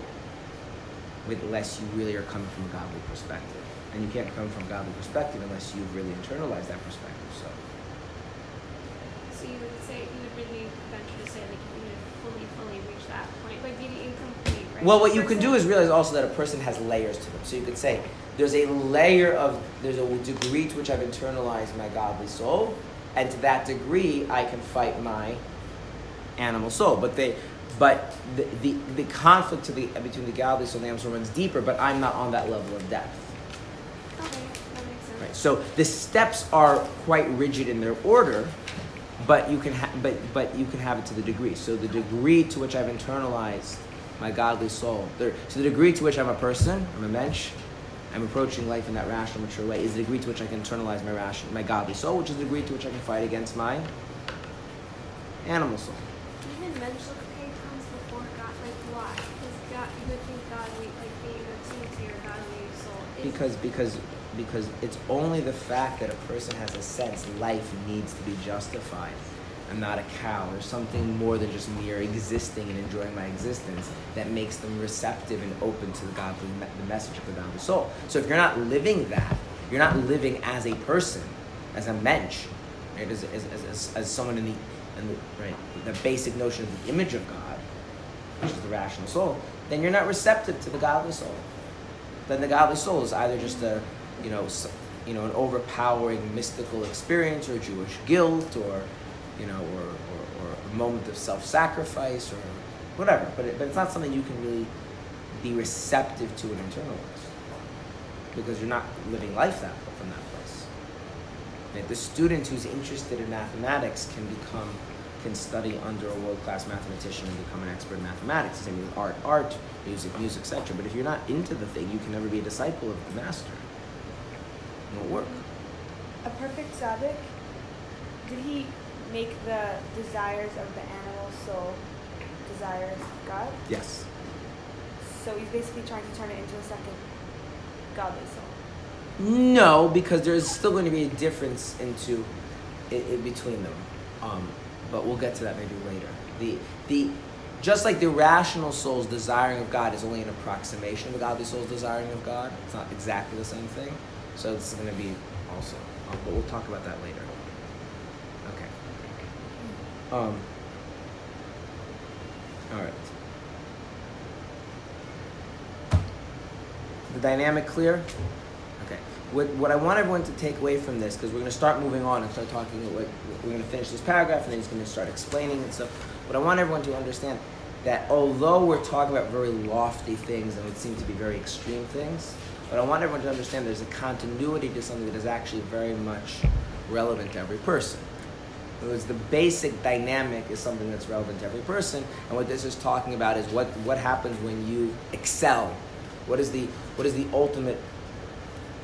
unless you really are coming from a godly perspective. And you can't come from a godly perspective unless you've really internalized that perspective. So you would say, you would really venture to say that you would fully reach that point, like being incomplete, right? Well, what you can do is realize also that a person has layers to them. So you could say, there's a degree to which I've internalized my godly soul, and to that degree, I can fight my animal soul. But the conflict between the godly soul and the animal soul runs deeper, but I'm not on that level of depth. Okay, that makes sense. Right. So the steps are quite rigid in their order, but you can have it to the degree. So the degree to which I've internalized my godly soul, so the degree to which I'm a person, I'm a mensch, I'm approaching life in that rational, mature way, is the degree to which I can internalize my godly soul, which is the degree to which I can fight against my animal soul. Even mental comes before God. Like, why? Because you would think God would be attuned to your godly soul. Because it's only the fact that a person has a sense life needs to be justified. I'm not a cow. There's something more than just mere existing and enjoying my existence that makes them receptive and open to the message of the godly soul. So if you're not living that, you're not living as a person, as a mensch, right? as someone in the basic notion of the image of God, which is the rational soul, then you're not receptive to the godly soul. Then the godly soul is either just an overpowering mystical experience or Jewish guilt or or a moment of self-sacrifice or whatever. But it's not something you can really be receptive to and internalize because you're not living life from that place. Right? The student who's interested in mathematics can study under a world-class mathematician and become an expert in mathematics. Same with art, music, etc. But if you're not into the thing, you can never be a disciple of the master. It won't work. A perfect tzaddik, did he make the desires of the animal soul desires of God? Yes. So he's basically trying to turn it into a second godly soul. No, because there's still going to be a difference in between them. But we'll get to that maybe later. The just like the rational soul's desiring of God is only an approximation of the godly soul's desiring of God. It's not exactly the same thing. So this is going to be also, but we'll talk about that later. All right. The dynamic clear? Okay. What I want everyone to take away from this, because we're going to start moving on and start talking, we're going to finish this paragraph and then he's going to start explaining and stuff. But I want everyone to understand that although we're talking about very lofty things and it seems to be very extreme things, but I want everyone to understand there's a continuity to something that is actually very much relevant to every person. In other words, the basic dynamic is something that's relevant to every person, and what this is talking about is what happens when you excel What is the ultimate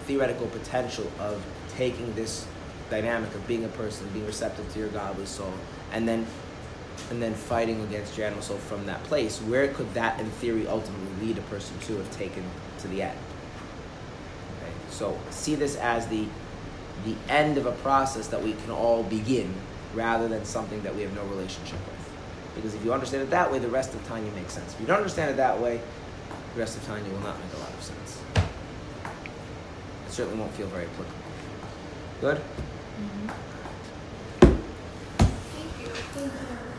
theoretical potential of taking this dynamic of being a person, being receptive to your godly soul, and then fighting against your animal soul from that place? Where could that, in theory, ultimately lead a person to have taken to the end? Okay? So see this as the end of a process that we can all begin, rather than something that we have no relationship with. Because if you understand it that way, the rest of Tanya makes sense. If you don't understand it that way, the rest of Tanya will not make a lot of sense. It certainly won't feel very applicable. Good? Mm-hmm. Thank you.